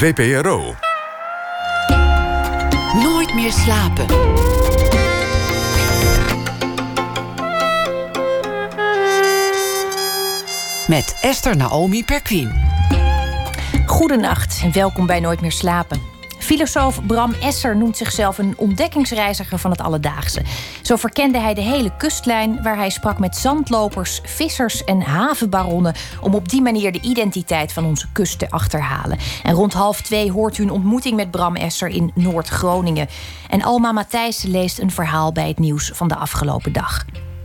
VPRO. Nooit meer slapen. Met Esther Naomi Perquin. Goedenacht en welkom bij Nooit meer slapen. Filosoof Bram Esser noemt zichzelf een ontdekkingsreiziger van het alledaagse. Zo verkende hij de hele kustlijn waar hij sprak met zandlopers, vissers en havenbaronnen om op die manier de identiteit van onze kust te achterhalen. En rond 13:30 hoort u een ontmoeting met Bram Esser in Noord-Groningen. En Alma Matthijsen leest een verhaal bij het nieuws van de afgelopen dag.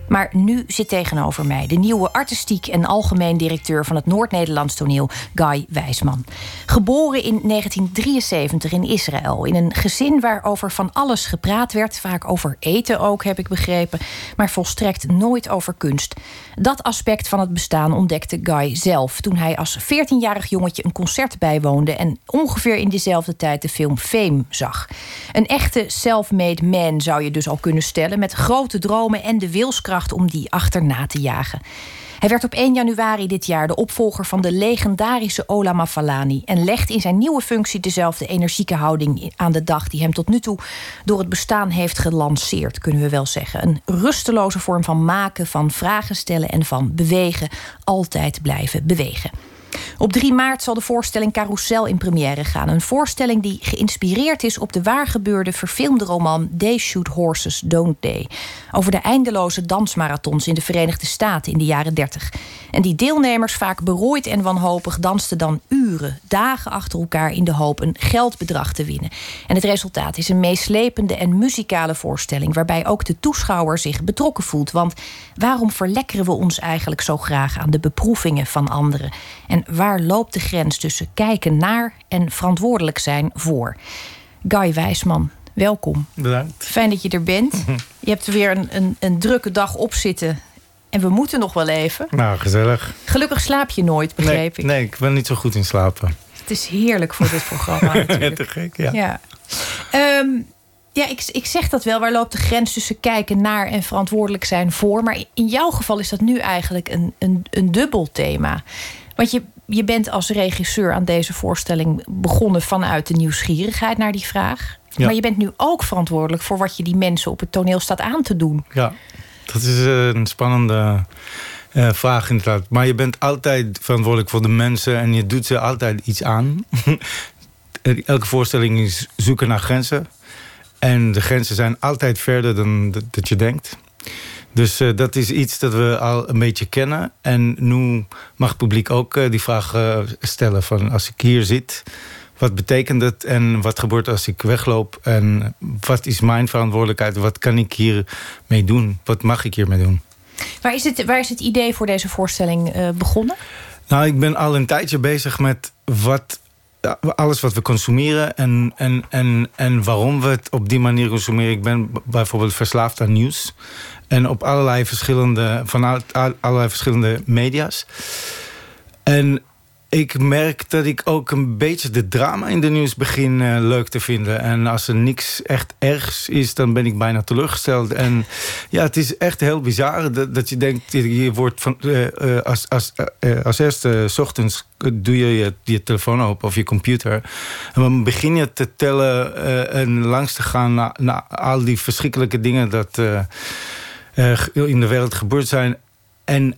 Maar nu zit tegenover mij de nieuwe artistiek en algemeen directeur van het Noord-Nederlands toneel, Guy Weizman. Geboren in 1973 in Israël, in een gezin waarover van alles gepraat werd, vaak over eten ook, heb ik begrepen, maar volstrekt nooit over kunst. Dat aspect van het bestaan ontdekte Guy zelf toen hij als 14-jarig jongetje een concert bijwoonde en ongeveer in dezelfde tijd de film Fame zag. Een echte self-made man zou je dus al kunnen stellen, met grote dromen en de wilskracht om die achterna te jagen. Hij werd op 1 januari dit jaar de opvolger van de legendarische Ola Mafaalani en legt in zijn nieuwe functie dezelfde energieke houding aan de dag die hem tot nu toe door het bestaan heeft gelanceerd, kunnen we wel zeggen. Een rusteloze vorm van maken, van vragen stellen en van bewegen. Altijd blijven bewegen. Op 3 maart zal de voorstelling Carousel in première gaan. Een voorstelling die geïnspireerd is op de waargebeurde verfilmde roman They Shoot Horses, Don't They. Over de eindeloze dansmarathons in de Verenigde Staten in de jaren 30. En die deelnemers, vaak berooid en wanhopig, dansten dan uren, dagen achter elkaar in de hoop een geldbedrag te winnen. En het resultaat is een meeslepende en muzikale voorstelling waarbij ook de toeschouwer zich betrokken voelt. Want waarom verlekkeren we ons eigenlijk zo graag aan de beproevingen van anderen? En waar loopt de grens tussen kijken naar en verantwoordelijk zijn voor? Guy Weizman, welkom. Bedankt. Fijn dat je er bent. Je hebt weer een drukke dag op zitten. En we moeten nog wel even. Nou, gezellig. Gelukkig slaap je nooit, begreep ik. Nee, ik ben niet zo goed in slapen. Het is heerlijk voor dit programma natuurlijk. Te gek, ja. Ja, ik zeg dat wel. Waar loopt de grens tussen kijken naar en verantwoordelijk zijn voor? Maar in jouw geval is dat nu eigenlijk een dubbel thema. Want je bent als regisseur aan deze voorstelling begonnen vanuit de nieuwsgierigheid naar die vraag. Ja. Maar je bent nu ook verantwoordelijk voor wat je die mensen op het toneel staat aan te doen. Ja, dat is een spannende vraag inderdaad. Maar je bent altijd verantwoordelijk voor de mensen en je doet ze altijd iets aan. Elke voorstelling is zoeken naar grenzen. En de grenzen zijn altijd verder dan dat je denkt. Dus dat is iets dat we al een beetje kennen. En nu mag het publiek ook die vraag stellen van als ik hier zit, wat betekent het en wat gebeurt als ik wegloop? En wat is mijn verantwoordelijkheid? Wat kan ik hiermee doen? Wat mag ik hiermee doen? Waar is het idee voor deze voorstelling begonnen? Nou, ik ben al een tijdje bezig met alles wat we consumeren en waarom we het op die manier consumeren. Ik ben bijvoorbeeld verslaafd aan nieuws. En op allerlei verschillende media's. En ik merk dat ik ook een beetje de drama in de nieuws begin leuk te vinden. En als er niks echt ergs is, dan ben ik bijna teleurgesteld. En ja, het is echt heel bizar dat je denkt, je wordt als eerste 's ochtends doe je telefoon open of je computer. En dan begin je te tellen en langs te gaan naar al die verschrikkelijke dingen dat in de wereld gebeurd zijn. En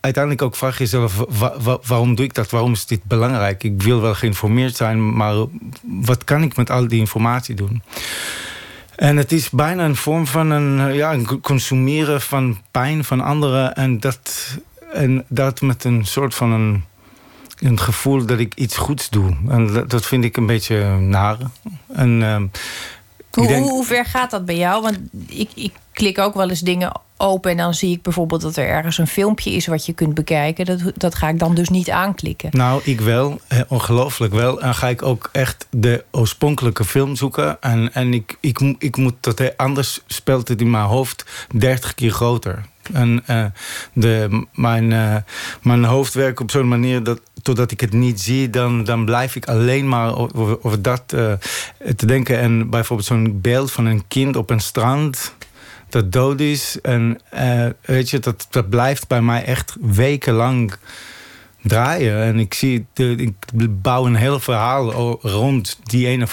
uiteindelijk ook vraag jezelf, waarom doe ik dat? Waarom is dit belangrijk? Ik wil wel geïnformeerd zijn, maar wat kan ik met al die informatie doen? En het is bijna een vorm van een consumeren van pijn van anderen. En dat met een soort van een gevoel dat ik iets goeds doe. En dat vind ik een beetje naar. En, hoe ver gaat dat bij jou? Want ik klik ook wel eens dingen open en dan zie ik bijvoorbeeld dat er ergens een filmpje is wat je kunt bekijken. Dat ga ik dan dus niet aanklikken. Nou, ik wel. Ongelooflijk wel. En ga ik ook echt de oorspronkelijke film zoeken. En ik moet dat anders speelt het in mijn hoofd 30 keer groter. En mijn hoofd werkt op zo'n manier dat totdat ik het niet zie, dan blijf ik alleen maar over dat te denken. En bijvoorbeeld zo'n beeld van een kind op een strand dat dood is. En weet je, dat blijft bij mij echt wekenlang draaien. En ik zie, ik bouw een heel verhaal rond die ene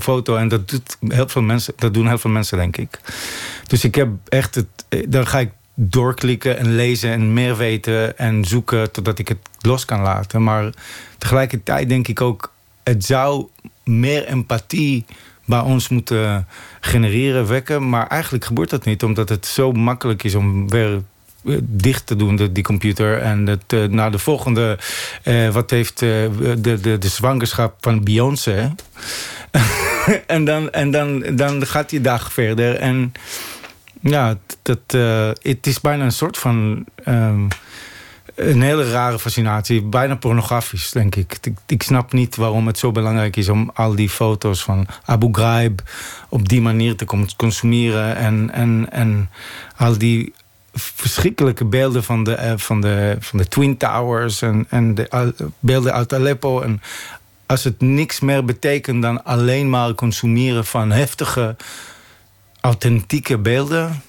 foto. En dat doet heel veel mensen, dat doen heel veel mensen, denk ik. Dus ik heb echt dan ga ik doorklikken en lezen en meer weten en zoeken totdat ik het los kan laten. Maar tegelijkertijd denk ik ook, het zou meer empathie bij ons moeten genereren, wekken. Maar eigenlijk gebeurt dat niet, omdat het zo makkelijk is om weer dicht te doen, die computer. En na de volgende, wat heeft de zwangerschap van Beyoncé? en dan gaat die dag verder. En ja, het is bijna een soort van een hele rare fascinatie. Bijna pornografisch, denk ik. Ik snap niet waarom het zo belangrijk is om al die foto's van Abu Ghraib op die manier te consumeren. En al die verschrikkelijke beelden van de Twin Towers en de beelden uit Aleppo. En als het niks meer betekent dan alleen maar consumeren van heftige, authentieke beelden.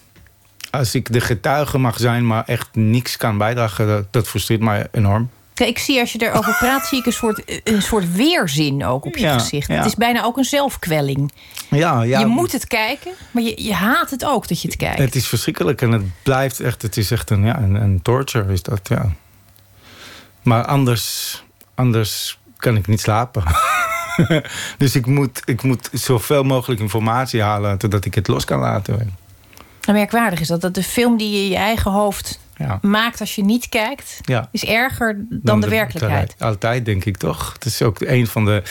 Als ik de getuige mag zijn, maar echt niks kan bijdragen, dat frustreert mij enorm. Kijk, ik zie als je erover praat, zie ik een soort weerzin ook op je gezicht. Ja. Het is bijna ook een zelfkwelling. Ja, je moet het kijken, maar je haat het ook dat je het kijkt. Het is verschrikkelijk en het blijft echt. Het is echt een torture, is dat, ja. Maar anders kan ik niet slapen. Dus ik moet zoveel mogelijk informatie halen totdat ik het los kan laten. En merkwaardig is dat de film die je in je eigen hoofd maakt als je niet kijkt, is erger dan de werkelijkheid. Altijd, denk ik, toch? Het is ook een van de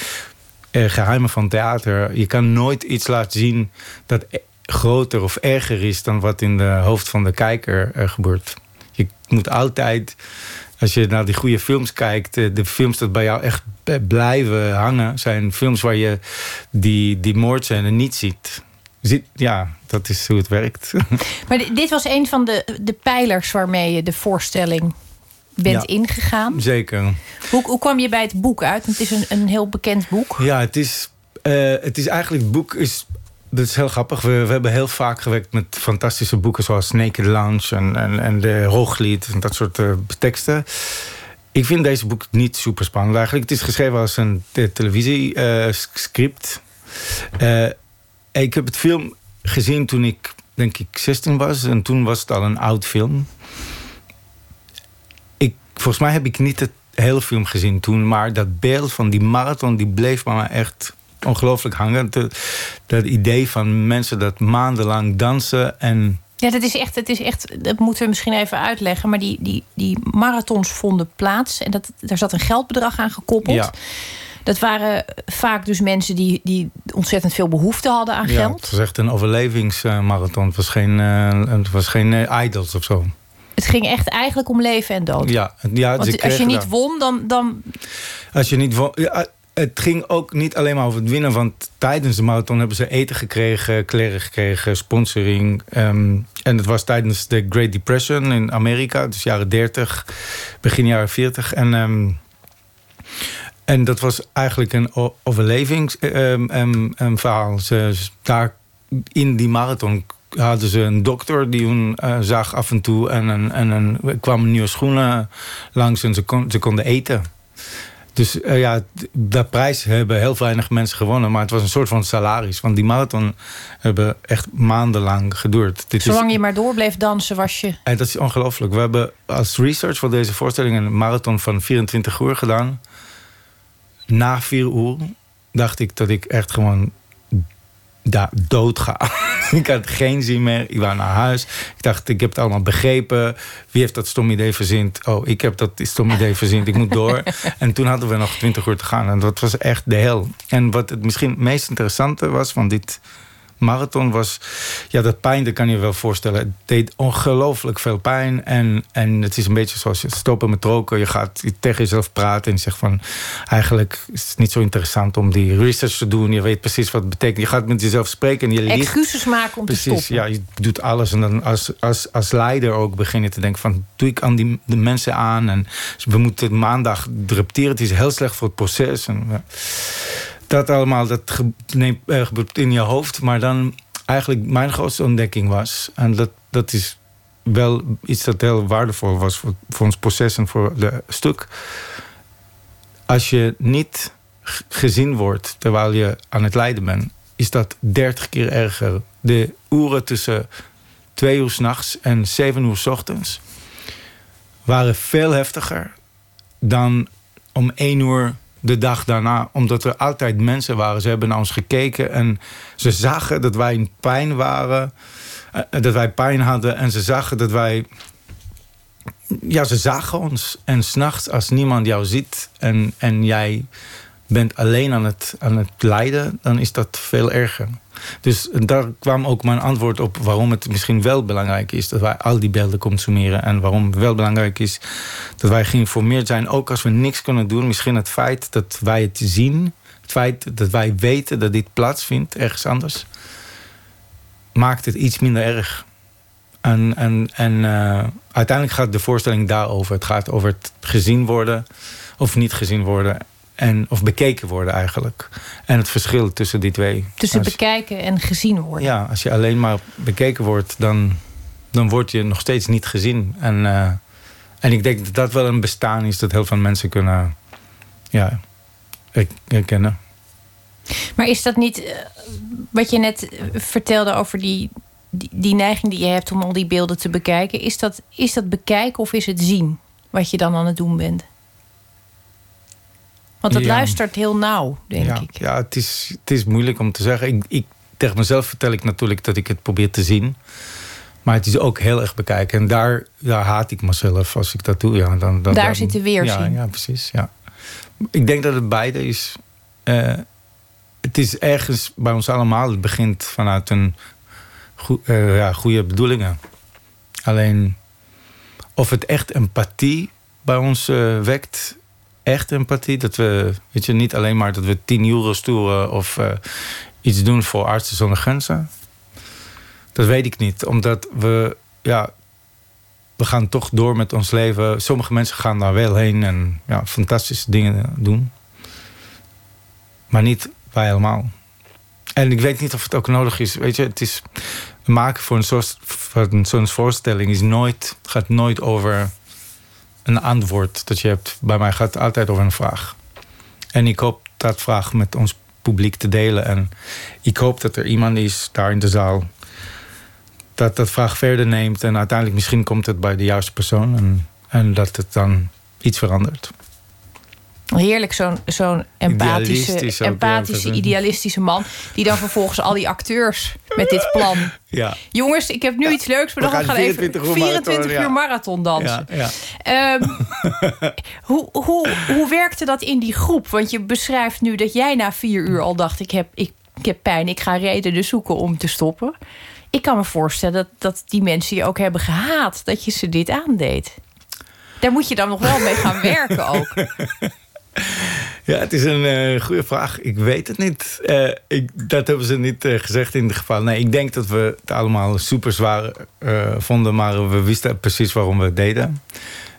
geheimen van theater. Je kan nooit iets laten zien dat groter of erger is dan wat in de hoofd van de kijker gebeurt. Je moet altijd, als je naar die goede films kijkt, de films dat bij jou echt blijven hangen, zijn films waar je die moordscène niet ziet. Ja, dat is hoe het werkt. Maar dit was een van de pijlers waarmee je de voorstelling bent ingegaan. Zeker. Hoe kwam je bij het boek uit? Want het is een heel bekend boek. Ja, het is eigenlijk, het boek is, dat is heel grappig. We hebben heel vaak gewerkt met fantastische boeken zoals Naked Lunch en de Hooglied en dat soort teksten. Ik vind deze boek niet super spannend eigenlijk. Het is geschreven als een televisiescript. Ik heb het film gezien toen ik, denk ik, 16 was. En toen was het al een oud film. Volgens mij heb ik niet het hele film gezien toen. Maar dat beeld van die marathon, die bleef bij me echt ongelooflijk hangen. Dat idee van mensen dat maandenlang dansen en... Ja, dat is echt, dat moeten we misschien even uitleggen. Maar die marathons vonden plaats. En daar zat een geldbedrag aan gekoppeld. Ja. Dat waren vaak dus mensen die ontzettend veel behoefte hadden aan geld. Het was echt een overlevingsmarathon. Het was geen idols of zo. Het ging echt eigenlijk om leven en dood. Ja, want als je niet won, dan... Als je niet won... Ja, het ging ook niet alleen maar over het winnen. Want tijdens de marathon hebben ze eten gekregen, kleren gekregen, sponsoring. En het was tijdens de Great Depression in Amerika. Dus jaren 30, begin jaren 40. En dat was eigenlijk een overlevingsverhaal. Daar in die marathon hadden ze een dokter die hun zag af en toe. En kwamen nieuwe schoenen langs en ze konden eten. Dus dat prijs hebben heel weinig mensen gewonnen. Maar het was een soort van salaris. Want die marathon hebben echt maandenlang geduurd. Zolang je maar door bleef dansen was je... En dat is ongelooflijk. We hebben als research voor deze voorstelling een marathon van 24 uur gedaan. Na 4 uur dacht ik dat ik echt gewoon dood ga. Ik had geen zin meer. Ik wou naar huis. Ik dacht, ik heb het allemaal begrepen. Wie heeft dat stom idee verzint? Oh, ik heb dat stom idee verzint. Ik moet door. En toen hadden we nog 20 uur te gaan. En dat was echt de hel. En wat het misschien het meest interessante was van dit marathon was... Ja, dat pijn, dat kan je wel voorstellen. Het deed ongelooflijk veel pijn. En het is een beetje zoals je stoppen met roken. Je gaat tegen jezelf praten en je zegt van... Eigenlijk is het niet zo interessant om die research te doen. Je weet precies wat het betekent. Je gaat met jezelf spreken en je liegt. Excuses maken om te stoppen. Ja, je doet alles. En dan als leider ook begin je te denken van... Doe ik aan de mensen aan? En we moeten maandag repeteren. Het is heel slecht voor het proces. En, ja. Dat allemaal, dat gebeurt in je hoofd. Maar dan eigenlijk mijn grootste ontdekking was... en dat is wel iets dat heel waardevol was voor ons proces en voor het stuk. Als je niet gezien wordt terwijl je aan het lijden bent, is dat 30 keer erger. De uren tussen 2 uur 's nachts en 7 uur 's ochtends waren veel heftiger dan om 1 uur de dag daarna. Omdat er altijd mensen waren. Ze hebben naar ons gekeken en ze zagen dat wij in pijn waren. Dat wij pijn hadden en ze zagen dat wij... Ja, ze zagen ons. En 's nachts als niemand jou ziet en jij bent alleen aan het lijden, dan is dat veel erger. Dus daar kwam ook mijn antwoord op waarom het misschien wel belangrijk is dat wij al die beelden consumeren en waarom het wel belangrijk is dat wij geïnformeerd zijn, ook als we niks kunnen doen. Misschien het feit dat wij het zien, het feit dat wij weten dat dit plaatsvindt ergens anders, maakt het iets minder erg. En uiteindelijk gaat de voorstelling daarover. Het gaat over het gezien worden of niet gezien worden. Of bekeken worden eigenlijk. En het verschil tussen die twee. Tussen bekijken en gezien worden. Ja, als je alleen maar bekeken wordt, dan word je nog steeds niet gezien. En ik denk dat dat wel een bestaan is dat heel veel mensen kunnen herkennen. Maar is dat niet wat je net vertelde over die neiging die je hebt om al die beelden te bekijken? Is dat bekijken of is het zien wat je dan aan het doen bent? Want dat luistert heel nauw, denk ik. Ja, het is moeilijk om te zeggen. Tegen mezelf vertel ik natuurlijk dat ik het probeer te zien. Maar het is ook heel erg bekijken. En daar haat ik mezelf als ik dat doe. Ja, daar zit de weerzin. Ja, precies. Ja. Ik denk dat het beide is. Het is ergens bij ons allemaal. Het begint vanuit een goede bedoelingen. Alleen of het echt empathie bij ons wekt... Echt empathie, dat we, niet alleen maar dat we €10 sturen of iets doen voor Artsen zonder Grenzen. Dat weet ik niet, omdat we gaan toch door met ons leven. Sommige mensen gaan daar wel heen en fantastische dingen doen. Maar niet wij helemaal. En ik weet niet of het ook nodig is. Het is maken voor zo'n voorstelling gaat nooit over een antwoord dat je hebt. Bij mij gaat het altijd over een vraag. En ik hoop dat vraag met ons publiek te delen. En ik hoop dat er iemand is daar in de zaal dat vraag verder neemt. En uiteindelijk misschien komt het bij de juiste persoon. En dat het dan iets verandert. Heerlijk, zo'n empathische, idealistische man... die dan vervolgens al die acteurs met dit plan... Ja. Jongens, ik heb nu iets leuks bedacht. We gaan 24 uur marathon dansen. Ja, ja. Hoe werkte dat in die groep? Want je beschrijft nu dat jij na 4 uur al dacht... ik heb pijn, ik ga redenen zoeken om te stoppen. Ik kan me voorstellen dat die mensen je ook hebben gehaat... dat je ze dit aandeed. Daar moet je dan nog wel mee gaan werken ook. Ja, het is een goede vraag. Ik weet het niet. Dat hebben ze niet gezegd in dit geval. Nee, ik denk dat we het allemaal super zwaar vonden... maar we wisten precies waarom we het deden.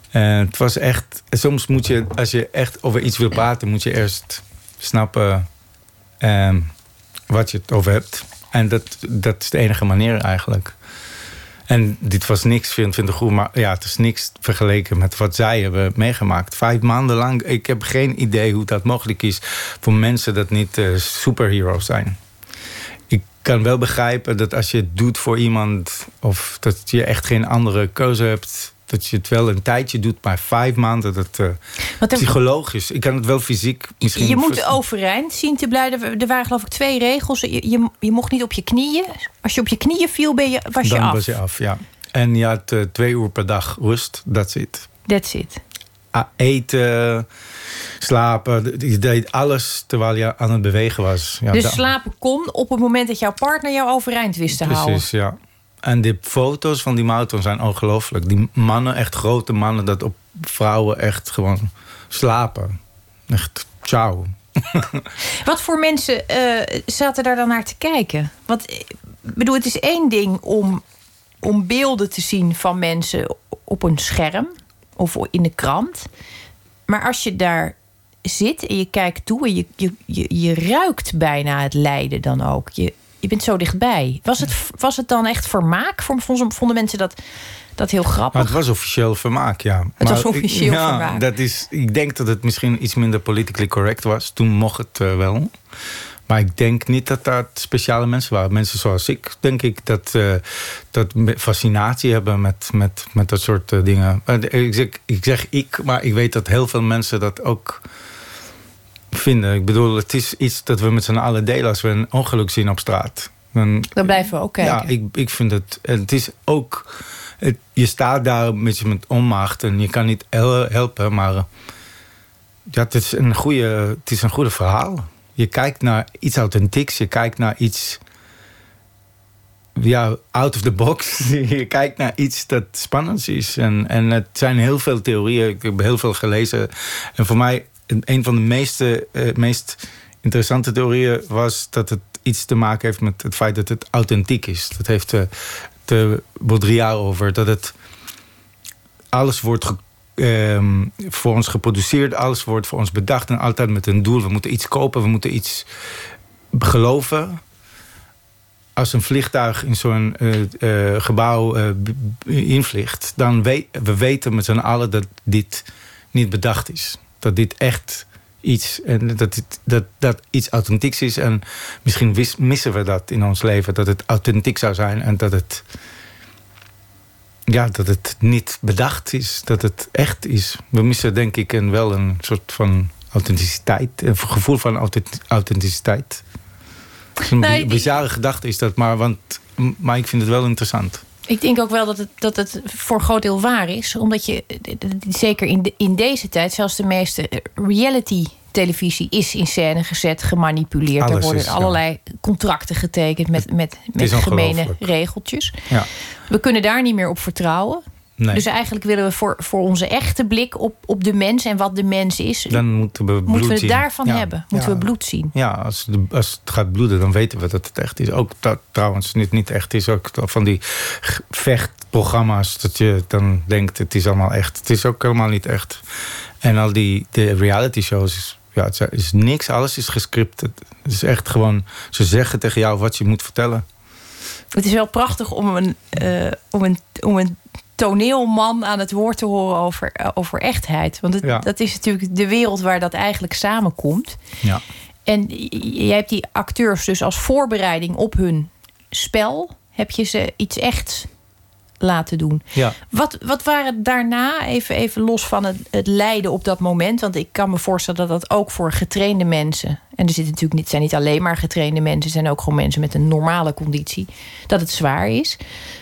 Het was echt... Soms moet je, als je echt over iets wil praten... moet je eerst snappen wat je het over hebt. En dat is de enige manier eigenlijk. En dit was niks, 24 uur, maar het is niks vergeleken met wat zij hebben meegemaakt. 5 maanden lang, ik heb geen idee hoe dat mogelijk is... voor mensen dat niet superheroes zijn. Ik kan wel begrijpen dat als je het doet voor iemand... of dat je echt geen andere keuze hebt... dat je het wel een tijdje doet, maar 5 maanden, dat psychologisch. Ik kan het wel fysiek misschien... Je moet overeind zien te blijven. Er waren geloof ik 2 regels. Je mocht niet op je knieën. Als je op je knieën viel, was je af, ja. En je had 2 uur per dag rust. That's it. That's it. Eten, slapen. Je deed alles terwijl je aan het bewegen was. Ja, dus slapen kon op het moment dat jouw partner jou overeind wist te houden. Precies, ja. En de foto's van die marathon zijn ongelooflijk. Die mannen, echt grote mannen, dat op vrouwen echt gewoon slapen. Echt, ciao. Wat voor mensen zaten daar dan naar te kijken? Want het is één ding om beelden te zien van mensen op een scherm of in de krant. Maar als je daar zit en je kijkt toe en je ruikt bijna het lijden dan ook. Je je bent zo dichtbij. Was het dan echt vermaak? Vonden mensen dat heel grappig? Maar het was officieel vermaak, ja. Het was officieel vermaak. Ik denk dat het misschien iets minder politically correct was. Toen mocht het wel. Maar ik denk niet dat dat speciale mensen waren. Mensen zoals ik, denk ik, dat fascinatie hebben met dat soort dingen. Ik zeg, maar ik weet dat heel veel mensen dat ook vinden. Ik bedoel, het is iets dat we met z'n allen delen als we een ongeluk zien op straat. Dan blijven we ook kijken. Ja, ik vind het... Het is ook... je staat daar een beetje met onmacht en je kan niet helpen, maar ja, het is een goede verhaal. Je kijkt naar iets authentieks, je kijkt naar iets out of the box. Je kijkt naar iets dat spannend is. En het zijn heel veel theorieën, ik heb heel veel gelezen. En voor mij, een van de meest interessante theorieën was dat het iets te maken heeft met het feit dat het authentiek is. Dat heeft Baudrillard over, dat het alles wordt voor ons geproduceerd, alles wordt voor ons bedacht en altijd met een doel. We moeten iets kopen, we moeten iets geloven. Als een vliegtuig in zo'n gebouw invliegt, dan weten we met z'n allen dat dit niet bedacht is. Dat dit echt iets, en dat iets authentieks is. En misschien missen we dat in ons leven, dat het authentiek zou zijn en dat het... Ja, dat het niet bedacht is, dat het echt is. We missen denk ik wel een soort van authenticiteit, een gevoel van authenticiteit. Een bizarre gedachte is dat, maar ik vind het wel interessant. Ik denk ook wel dat het voor een groot deel waar is. Omdat je, zeker in deze tijd, zelfs de meeste reality-televisie is in scène gezet, gemanipuleerd. Alles er worden allerlei contracten getekend met gemene regeltjes. Ja. We kunnen daar niet meer op vertrouwen. Nee. Dus eigenlijk willen we voor onze echte blik op de mens en wat de mens is... Dan moeten we het daarvan hebben. Moeten we bloed zien. Ja, als het gaat bloeden, dan weten we dat het echt is. Ook dat trouwens niet echt is. Ook van die vechtprogramma's dat je dan denkt, het is allemaal echt. Het is ook helemaal niet echt. En al de reality shows... Ja, het is niks, alles is gescript. Het is echt gewoon, ze zeggen tegen jou wat je moet vertellen. Het is wel prachtig om een toneelman aan het woord te horen over echtheid. Want dat is natuurlijk de wereld waar dat eigenlijk samenkomt. Ja. En jij hebt die acteurs dus als voorbereiding op hun spel... heb je ze iets echt laten doen. Ja. Wat waren daarna, even los van het lijden op dat moment... want ik kan me voorstellen dat ook voor getrainde mensen... en er zitten natuurlijk niet, zijn niet alleen maar getrainde mensen... zijn ook gewoon mensen met een normale conditie... dat het zwaar is.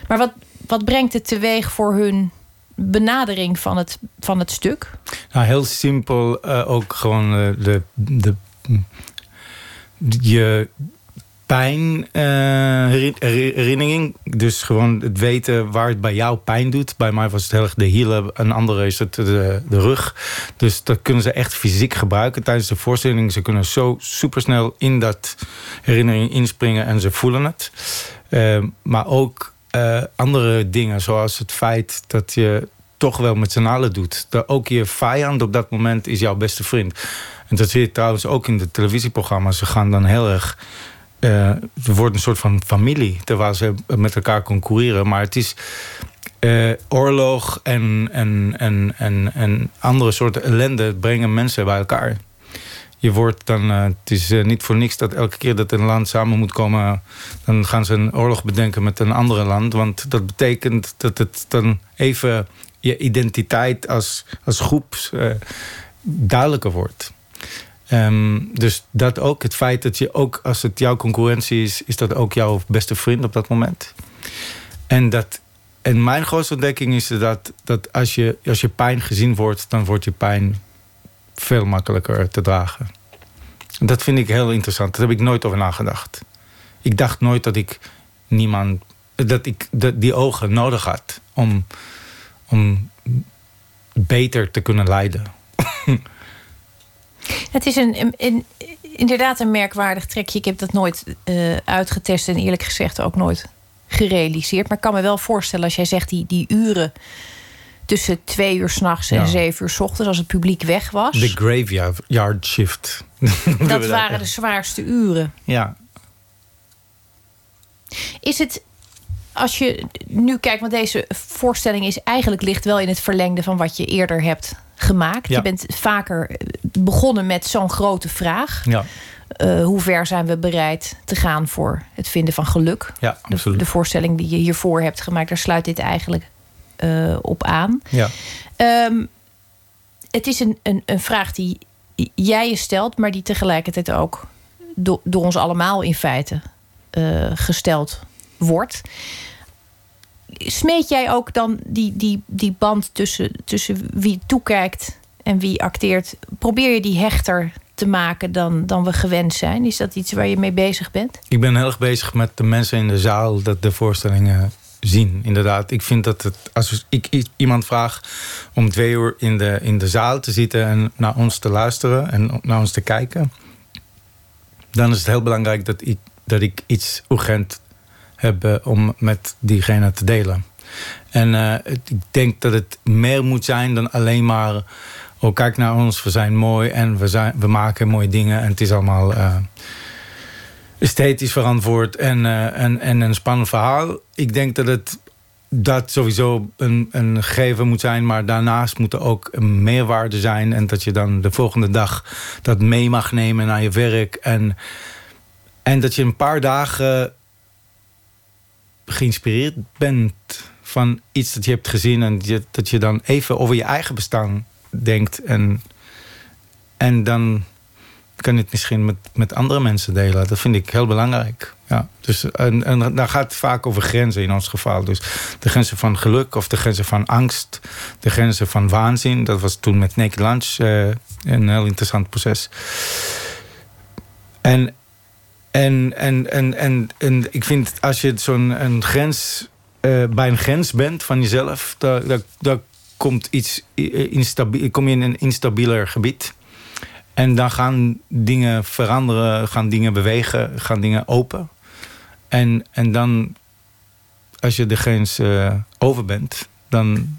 Maar wat brengt het teweeg voor hun benadering van het stuk? Nou, heel simpel, ook gewoon je pijnherinnering. Dus gewoon het weten waar het bij jou pijn doet. Bij mij was het heel erg de hielen, een andere is het de rug. Dus dat kunnen ze echt fysiek gebruiken tijdens de voorstelling. Ze kunnen zo supersnel in dat herinnering inspringen en ze voelen het. Maar ook... andere dingen, zoals het feit dat je toch wel met z'n allen doet. Dat ook je vijand op dat moment is jouw beste vriend. En dat zie je trouwens ook in de televisieprogramma's. Ze gaan dan heel erg... het wordt een soort van familie, terwijl ze met elkaar concurreren. Maar het is oorlog en andere soorten ellende brengen mensen bij elkaar. Je wordt dan, het is niet voor niks dat elke keer dat een land samen moet komen... dan gaan ze een oorlog bedenken met een andere land. Want dat betekent dat het dan even je identiteit als groep duidelijker wordt. Dus dat ook, het feit dat je ook, als het jouw concurrentie is... is dat ook jouw beste vriend op dat moment. En mijn grootste ontdekking is dat als je pijn gezien wordt... dan wordt je pijn... veel makkelijker te dragen. Dat vind ik heel interessant. Daar heb ik nooit over nagedacht. Ik dacht nooit dat ik die ogen nodig had om beter te kunnen lijden. Het is inderdaad een merkwaardig trekje. Ik heb dat nooit uitgetest en eerlijk gezegd ook nooit gerealiseerd. Maar ik kan me wel voorstellen als jij zegt die uren... tussen 2 uur 's nachts en 7 uur 's ochtends... als het publiek weg was. De graveyard shift. Dat waren de zwaarste uren. Ja. Is het, als je nu kijkt, want deze voorstelling is eigenlijk ligt wel in het verlengde van wat je eerder hebt gemaakt. Ja. Je bent vaker begonnen met zo'n grote vraag. Ja. Hoe ver zijn we bereid te gaan voor het vinden van geluk? Ja, absoluut. De voorstelling die je hiervoor hebt gemaakt, daar sluit dit eigenlijk op aan. Ja. Het is een vraag die jij je stelt, maar die tegelijkertijd ook door ons allemaal in feite gesteld wordt. Smeet jij ook dan die band tussen wie toekijkt en wie acteert? Probeer je die hechter te maken dan we gewend zijn? Is dat iets waar je mee bezig bent? Ik ben heel erg bezig met de mensen in de zaal, dat de voorstellingen zien, inderdaad. Ik vind dat als ik iemand vraag om 2 uur in de zaal te zitten en naar ons te luisteren en naar ons te kijken, dan is het heel belangrijk dat ik iets urgent heb om met diegene te delen. En ik denk dat het meer moet zijn dan alleen maar oh, kijk naar ons, we zijn mooi en we maken mooie dingen en het is allemaal esthetisch verantwoord en een spannend verhaal. Ik denk dat het dat sowieso een gegeven moet zijn, maar daarnaast moet er ook een meerwaarde zijn en dat je dan de volgende dag dat mee mag nemen naar je werk en dat je een paar dagen geïnspireerd bent van iets dat je hebt gezien en dat je dan even over je eigen bestaan denkt en dan kan je het misschien met andere mensen delen. Dat vind ik heel belangrijk. Ja. Dus, en daar gaat het vaak over grenzen in ons geval. Dus de grenzen van geluk of de grenzen van angst, de grenzen van waanzin. Dat was toen met Naked Lunch een heel interessant proces. En ik vind als je zo'n grens bij een grens bent van jezelf, dan kom je in een instabieler gebied. En dan gaan dingen veranderen, gaan dingen bewegen, gaan dingen open. En dan, als je de grens over bent,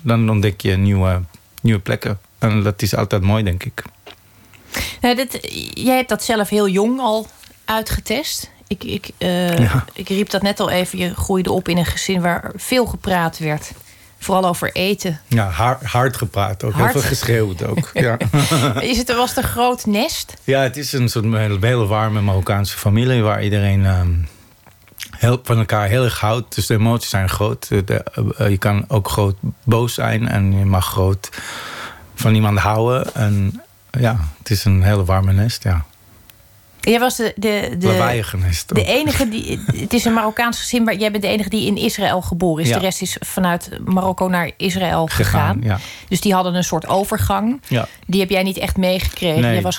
dan ontdek je nieuwe plekken. En dat is altijd mooi, denk ik. Nou, jij hebt dat zelf heel jong al uitgetest. Ik riep dat net al even. Je groeide op in een gezin waar veel gepraat werd. Vooral over eten. Ja, hard gepraat ook. Hard. Heel veel geschreeuwd ook. Ja. Was het een groot nest? Ja, het is een soort hele warme Marokkaanse familie waar iedereen van elkaar heel erg houdt. Dus de emoties zijn groot. Je kan ook groot boos zijn en je mag groot van iemand houden. En ja, het is een hele warme nest, ja. Jij was de enige die. Het is een Marokkaans gezin, maar jij bent de enige die in Israël geboren is. Ja. De rest is vanuit Marokko naar Israël gegaan. Ja. Dus die hadden een soort overgang. Ja. Die heb jij niet echt meegekregen. Nee. Je was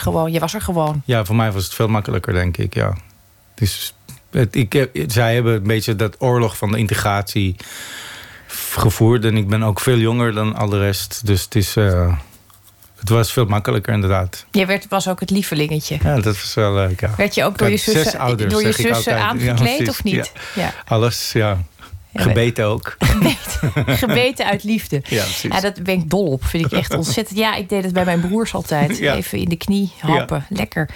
er gewoon. Ja, voor mij was het veel makkelijker, denk ik. Ja. Dus zij hebben een beetje dat oorlog van de integratie gevoerd. En ik ben ook veel jonger dan al de rest. Dus het is. Het was veel makkelijker, inderdaad. Jij was ook het lievelingetje. Ja, dat was wel leuk, ja. Werd je ook door je zussen, ouders, door je zussen aangekleed, ja, of niet? Ja. Ja. Alles, ja. Gebeten ook. Gebeten uit liefde. Ja, precies. Ja, dat ben ik dol op, vind ik echt ontzettend. Ja, ik deed het bij mijn broers altijd. Ja. Even in de knie happen, ja. Lekker.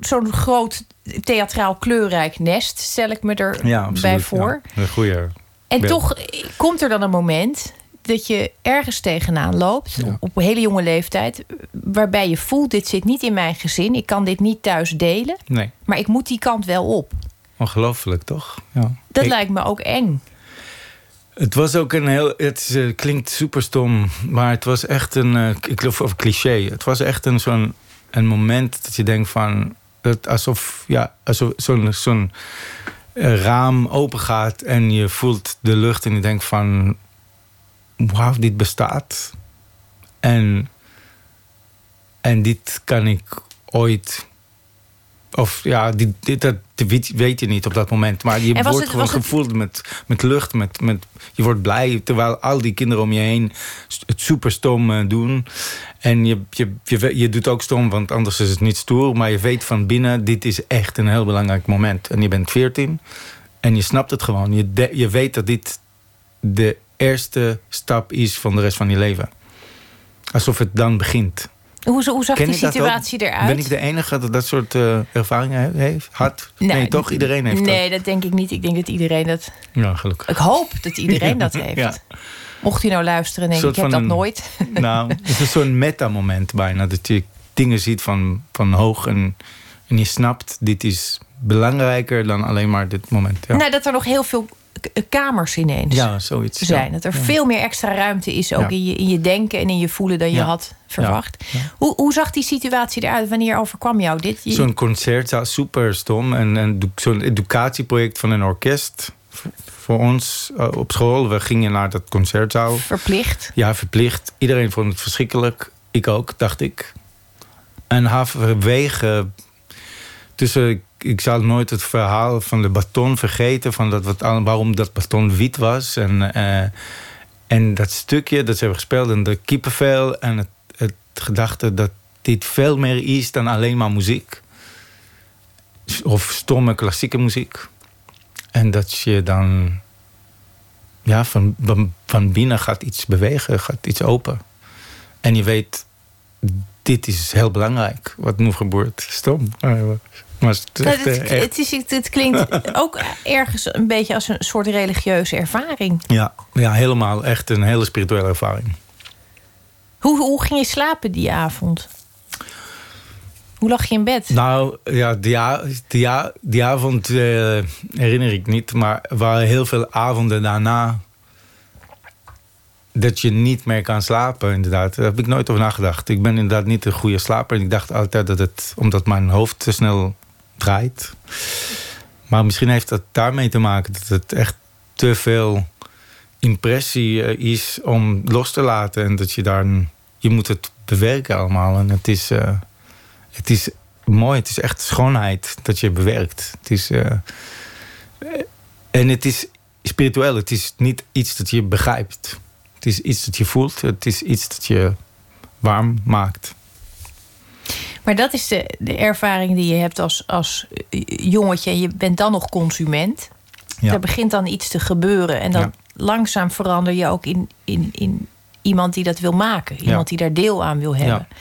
Zo'n groot theatraal kleurrijk nest stel ik me erbij voor. Ja, een goede. En toch komt er dan een moment dat je ergens tegenaan loopt, ja, op een hele jonge leeftijd, waarbij je voelt, dit zit niet in mijn gezin, ik kan dit niet thuis delen, nee, maar ik moet die kant wel op. Ongelooflijk, toch? Ja. Dat lijkt me ook eng. Het was ook een heel, het klinkt super stom, maar het was echt een, ik geloof, of cliché, het was echt een moment dat je denkt van, dat alsof zo'n raam open gaat en je voelt de lucht en je denkt van, wauw, dit bestaat. En dit kan ik ooit. Of ja, dat weet je niet op dat moment. Maar je wordt gewoon gevoeld met lucht. Je wordt blij terwijl al die kinderen om je heen het super stom doen. En je doet ook stom, want anders is het niet stoer. Maar je weet van binnen, dit is echt een heel belangrijk moment. En je bent 14 en je snapt het gewoon. Je weet dat dit de eerste stap is van de rest van je leven. Alsof het dan begint. Hoe zag die situatie eruit? Ben ik de enige dat soort ervaringen heeft? Nee, toch? Iedereen heeft dat. Nee, dat denk ik niet. Ik denk dat iedereen dat... Ja, gelukkig. Ik hoop dat iedereen dat heeft. Ja. Mocht hij nou luisteren en denken, ik heb dat nooit. Nou, het is een soort meta-moment bijna. Dat je dingen ziet van hoog en je snapt, dit is belangrijker dan alleen maar dit moment. Ja. Nou, dat er nog heel veel kamers ineens zijn. Ja. Dat er veel meer extra ruimte is ook in je denken en in je voelen dan je had verwacht. Ja. Ja. Hoe zag die situatie eruit? Wanneer overkwam jou dit? Zo'n concert, super stom. En zo'n educatieproject van een orkest voor ons op school. We gingen naar dat concertzaal. Verplicht? Ja, verplicht. Iedereen vond het verschrikkelijk. Ik ook, dacht ik. En halverwege tussen... Ik zal nooit het verhaal van de baton vergeten. Van waarom dat baton wit was. En dat stukje dat ze hebben gespeeld. En de kippenvel. En het gedachte dat dit veel meer is dan alleen maar muziek. Of stomme klassieke muziek. En dat je dan... Ja, van binnen gaat iets bewegen. Gaat iets open. En je weet... Dit is heel belangrijk. Wat nu gebeurt. Stom. Maar het klinkt ook ergens een beetje als een soort religieuze ervaring. Ja, helemaal. Echt een hele spirituele ervaring. Hoe ging je slapen die avond? Hoe lag je in bed? Nou, ja, die avond herinner ik niet. Maar er waren heel veel avonden daarna... dat je niet meer kan slapen, inderdaad. Daar heb ik nooit over nagedacht. Ik ben inderdaad niet een goede slaper. En ik dacht altijd dat het... omdat mijn hoofd te snel... draait. Maar misschien heeft dat daarmee te maken... dat het echt te veel impressie is om los te laten. En dat je daar... je moet het bewerken allemaal. En het is mooi. Het is echt schoonheid dat je bewerkt. Het is, en het is spiritueel. Het is niet iets dat je begrijpt. Het is iets dat je voelt. Het is iets dat je warm maakt. Maar dat is de ervaring die je hebt als jongetje. En je bent dan nog consument. Ja. Er begint dan iets te gebeuren. En dan langzaam verander je ook in iemand die dat wil maken. Iemand die daar deel aan wil hebben. Ja.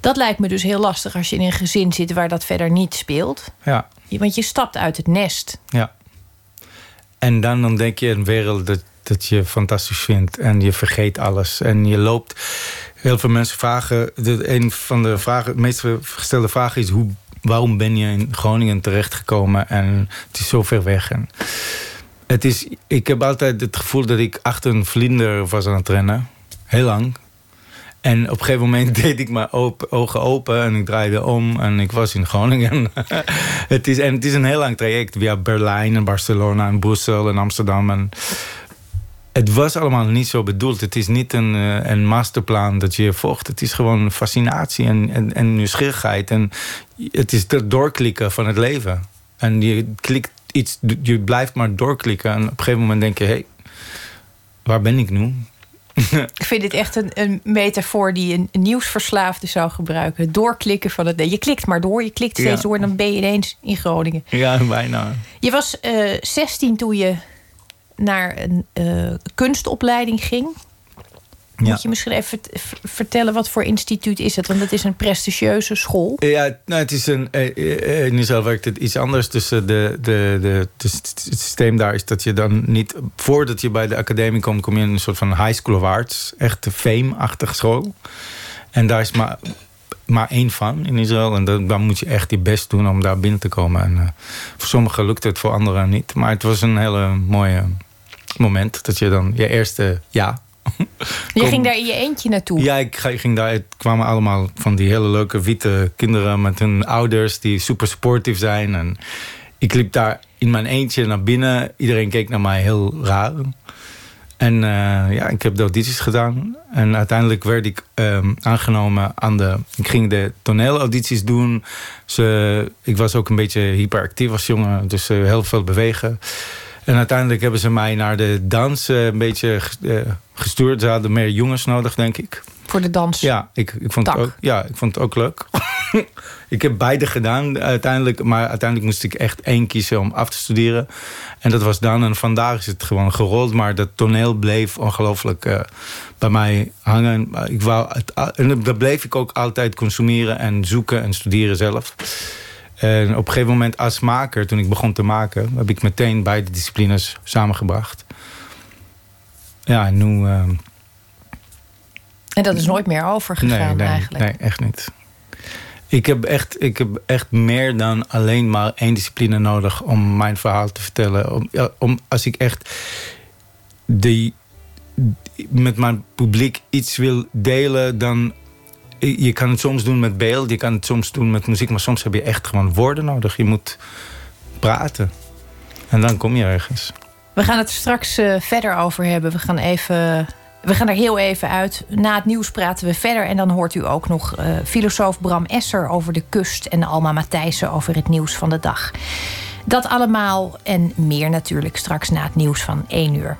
Dat lijkt me dus heel lastig als je in een gezin zit... waar dat verder niet speelt. Ja. Want je stapt uit het nest. Ja. En dan ontdek je een wereld dat je fantastisch vindt. En je vergeet alles. En je loopt... Heel veel mensen vragen... Een van de vragen, meest gestelde vraag is... Waarom ben je in Groningen terechtgekomen? En het is zo ver weg. En ik heb altijd het gevoel dat ik achter een vlinder was aan het rennen. Heel lang. En op een gegeven moment deed ik mijn ogen open... en ik draaide om en ik was in Groningen. Het is een heel lang traject. Via Berlijn en Barcelona en Brussel en Amsterdam... Het was allemaal niet zo bedoeld. Het is niet een masterplan dat je volgt. Het is gewoon fascinatie en nieuwsgierigheid. En het is het doorklikken van het leven. En je klikt iets, je blijft maar doorklikken. En op een gegeven moment denk je, hey, waar ben ik nu? Ik vind dit echt een metafoor die een nieuwsverslaafde zou gebruiken. Het doorklikken van het... Je klikt maar door, je klikt steeds door... en dan ben je ineens in Groningen. Ja, bijna. Je was 16 toen je... naar een kunstopleiding ging. Moet je misschien even vertellen wat voor instituut is het? Want het is een prestigieuze school. Ja, nou, het is een... in Israël werkt het iets anders. Dus het systeem daar is dat je dan niet... voordat je bij de academie komt... kom je in een soort van high school of arts. Echt fame-achtige school. En daar is maar één van in Israël. En dan moet je echt je best doen om daar binnen te komen. En voor sommigen lukt het, voor anderen niet. Maar het was een hele mooie moment. Dat je dan je eerste Je ging daar in je eentje naartoe? Ja, ik ging daar. Het kwamen allemaal van die hele leuke witte kinderen... met hun ouders die super supportief zijn. En ik liep daar in mijn eentje naar binnen. Iedereen keek naar mij heel raar. En ik heb de audities gedaan. En uiteindelijk werd ik aangenomen aan de... Ik ging de toneelaudities doen. Ik was ook een beetje hyperactief als jongen. Dus heel veel bewegen. En uiteindelijk hebben ze mij naar de dans een beetje gestuurd. Ze hadden meer jongens nodig, denk ik. Voor de dans? Ja, ik vond het ook leuk. Ik heb beide gedaan uiteindelijk. Maar uiteindelijk moest ik echt één kiezen om af te studeren. En dat was dan. En vandaag is het gewoon gerold. Maar dat toneel bleef ongelooflijk bij mij hangen. Ik wou het, en dat bleef ik ook altijd consumeren en zoeken en studeren zelf. En op een gegeven moment als maker, toen ik begon te maken... heb ik meteen beide disciplines samengebracht. Ja, en nu... En dat is nooit meer overgegaan eigenlijk? Nee, echt niet. Ik heb echt meer dan alleen maar één discipline nodig... om mijn verhaal te vertellen. Als ik echt met mijn publiek iets wil delen... dan je kan het soms doen met beeld, je kan het soms doen met muziek... maar soms heb je echt gewoon woorden nodig. Je moet praten. En dan kom je ergens. We gaan het straks verder over hebben. We gaan er heel even uit. Na het nieuws praten we verder. En dan hoort u ook nog filosoof Bram Esser over de kust... en Alma Matthijsen over het nieuws van de dag. Dat allemaal en meer natuurlijk straks na het nieuws van 1 uur.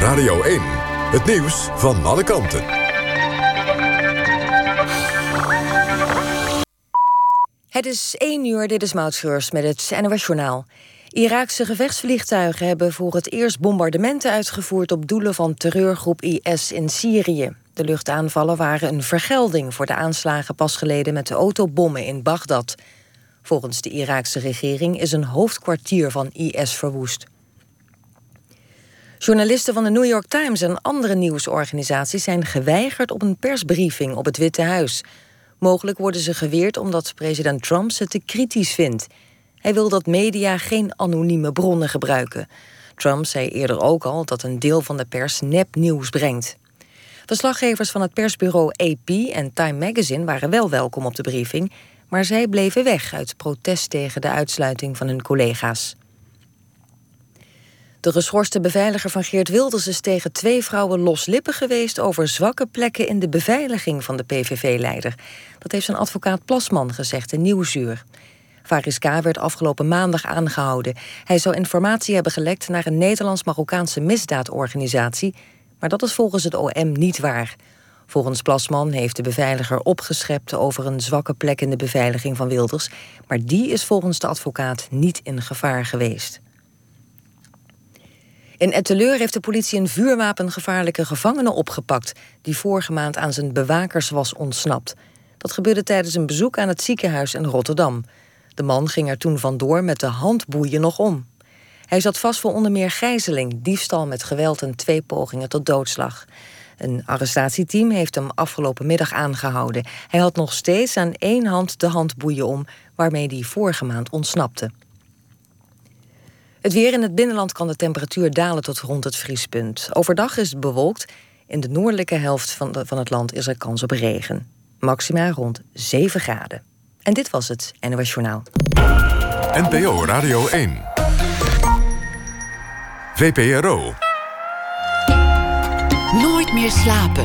Radio 1, het nieuws van alle kanten. 1:00, dit is Maud Scheurs met het NOS-journaal. Iraakse gevechtsvliegtuigen hebben voor het eerst bombardementen uitgevoerd... op doelen van terreurgroep IS in Syrië. De luchtaanvallen waren een vergelding voor de aanslagen pas geleden... met de autobommen in Bagdad. Volgens de Iraakse regering is een hoofdkwartier van IS verwoest. Journalisten van de New York Times en andere nieuwsorganisaties... zijn geweigerd op een persbriefing op het Witte Huis. Mogelijk worden ze geweerd omdat president Trump ze te kritisch vindt. Hij wil dat media geen anonieme bronnen gebruiken. Trump zei eerder ook al dat een deel van de pers nepnieuws brengt. Verslaggevers van het persbureau AP en Time Magazine waren wel welkom op de briefing... maar zij bleven weg uit protest tegen de uitsluiting van hun collega's. De geschorste beveiliger van Geert Wilders is tegen 2 vrouwen loslippig geweest... over zwakke plekken in de beveiliging van de PVV-leider. Dat heeft zijn advocaat Plasman gezegd in Nieuwsuur. Faris K. werd afgelopen maandag aangehouden. Hij zou informatie hebben gelekt naar een Nederlands-Marokkaanse misdaadorganisatie... maar dat is volgens het OM niet waar. Volgens Plasman heeft de beveiliger opgeschept... over een zwakke plek in de beveiliging van Wilders... maar die is volgens de advocaat niet in gevaar geweest. In Etteleur heeft de politie een vuurwapengevaarlijke gevangene opgepakt... die vorige maand aan zijn bewakers was ontsnapt. Dat gebeurde tijdens een bezoek aan het ziekenhuis in Rotterdam. De man ging er toen vandoor met de handboeien nog om. Hij zat vast voor onder meer gijzeling, diefstal met geweld... en 2 pogingen tot doodslag. Een arrestatieteam heeft hem afgelopen middag aangehouden. Hij had nog steeds aan 1 hand de handboeien om... waarmee hij vorige maand ontsnapte. Het weer in het binnenland kan de temperatuur dalen tot rond het vriespunt. Overdag is het bewolkt. In de noordelijke helft van het land is er kans op regen. Maxima rond 7 graden. En dit was het NOS Journaal. NPO Radio 1. VPRO. Nooit meer slapen.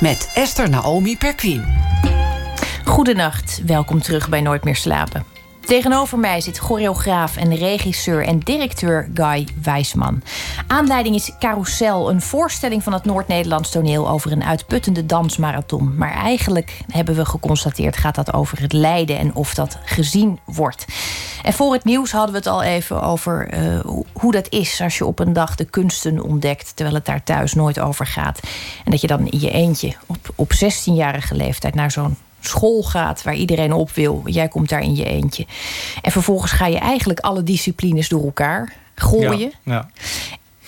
Met Esther Naomi Perquin. Goedenacht, welkom terug bij Nooit meer slapen. Tegenover mij zit choreograaf en regisseur en directeur Guy Weizman. Aanleiding is Carousel, een voorstelling van het Noord-Nederlands toneel over een uitputtende dansmarathon. Maar eigenlijk, hebben we geconstateerd, gaat dat over het lijden en of dat gezien wordt. En voor het nieuws hadden we het al even over hoe dat is als je op een dag de kunsten ontdekt, terwijl het daar thuis nooit over gaat. En dat je dan in je eentje op 16-jarige leeftijd naar zo'n school gaat waar iedereen op wil. Jij komt daar in je eentje. En vervolgens ga je eigenlijk alle disciplines door elkaar gooien. Ja.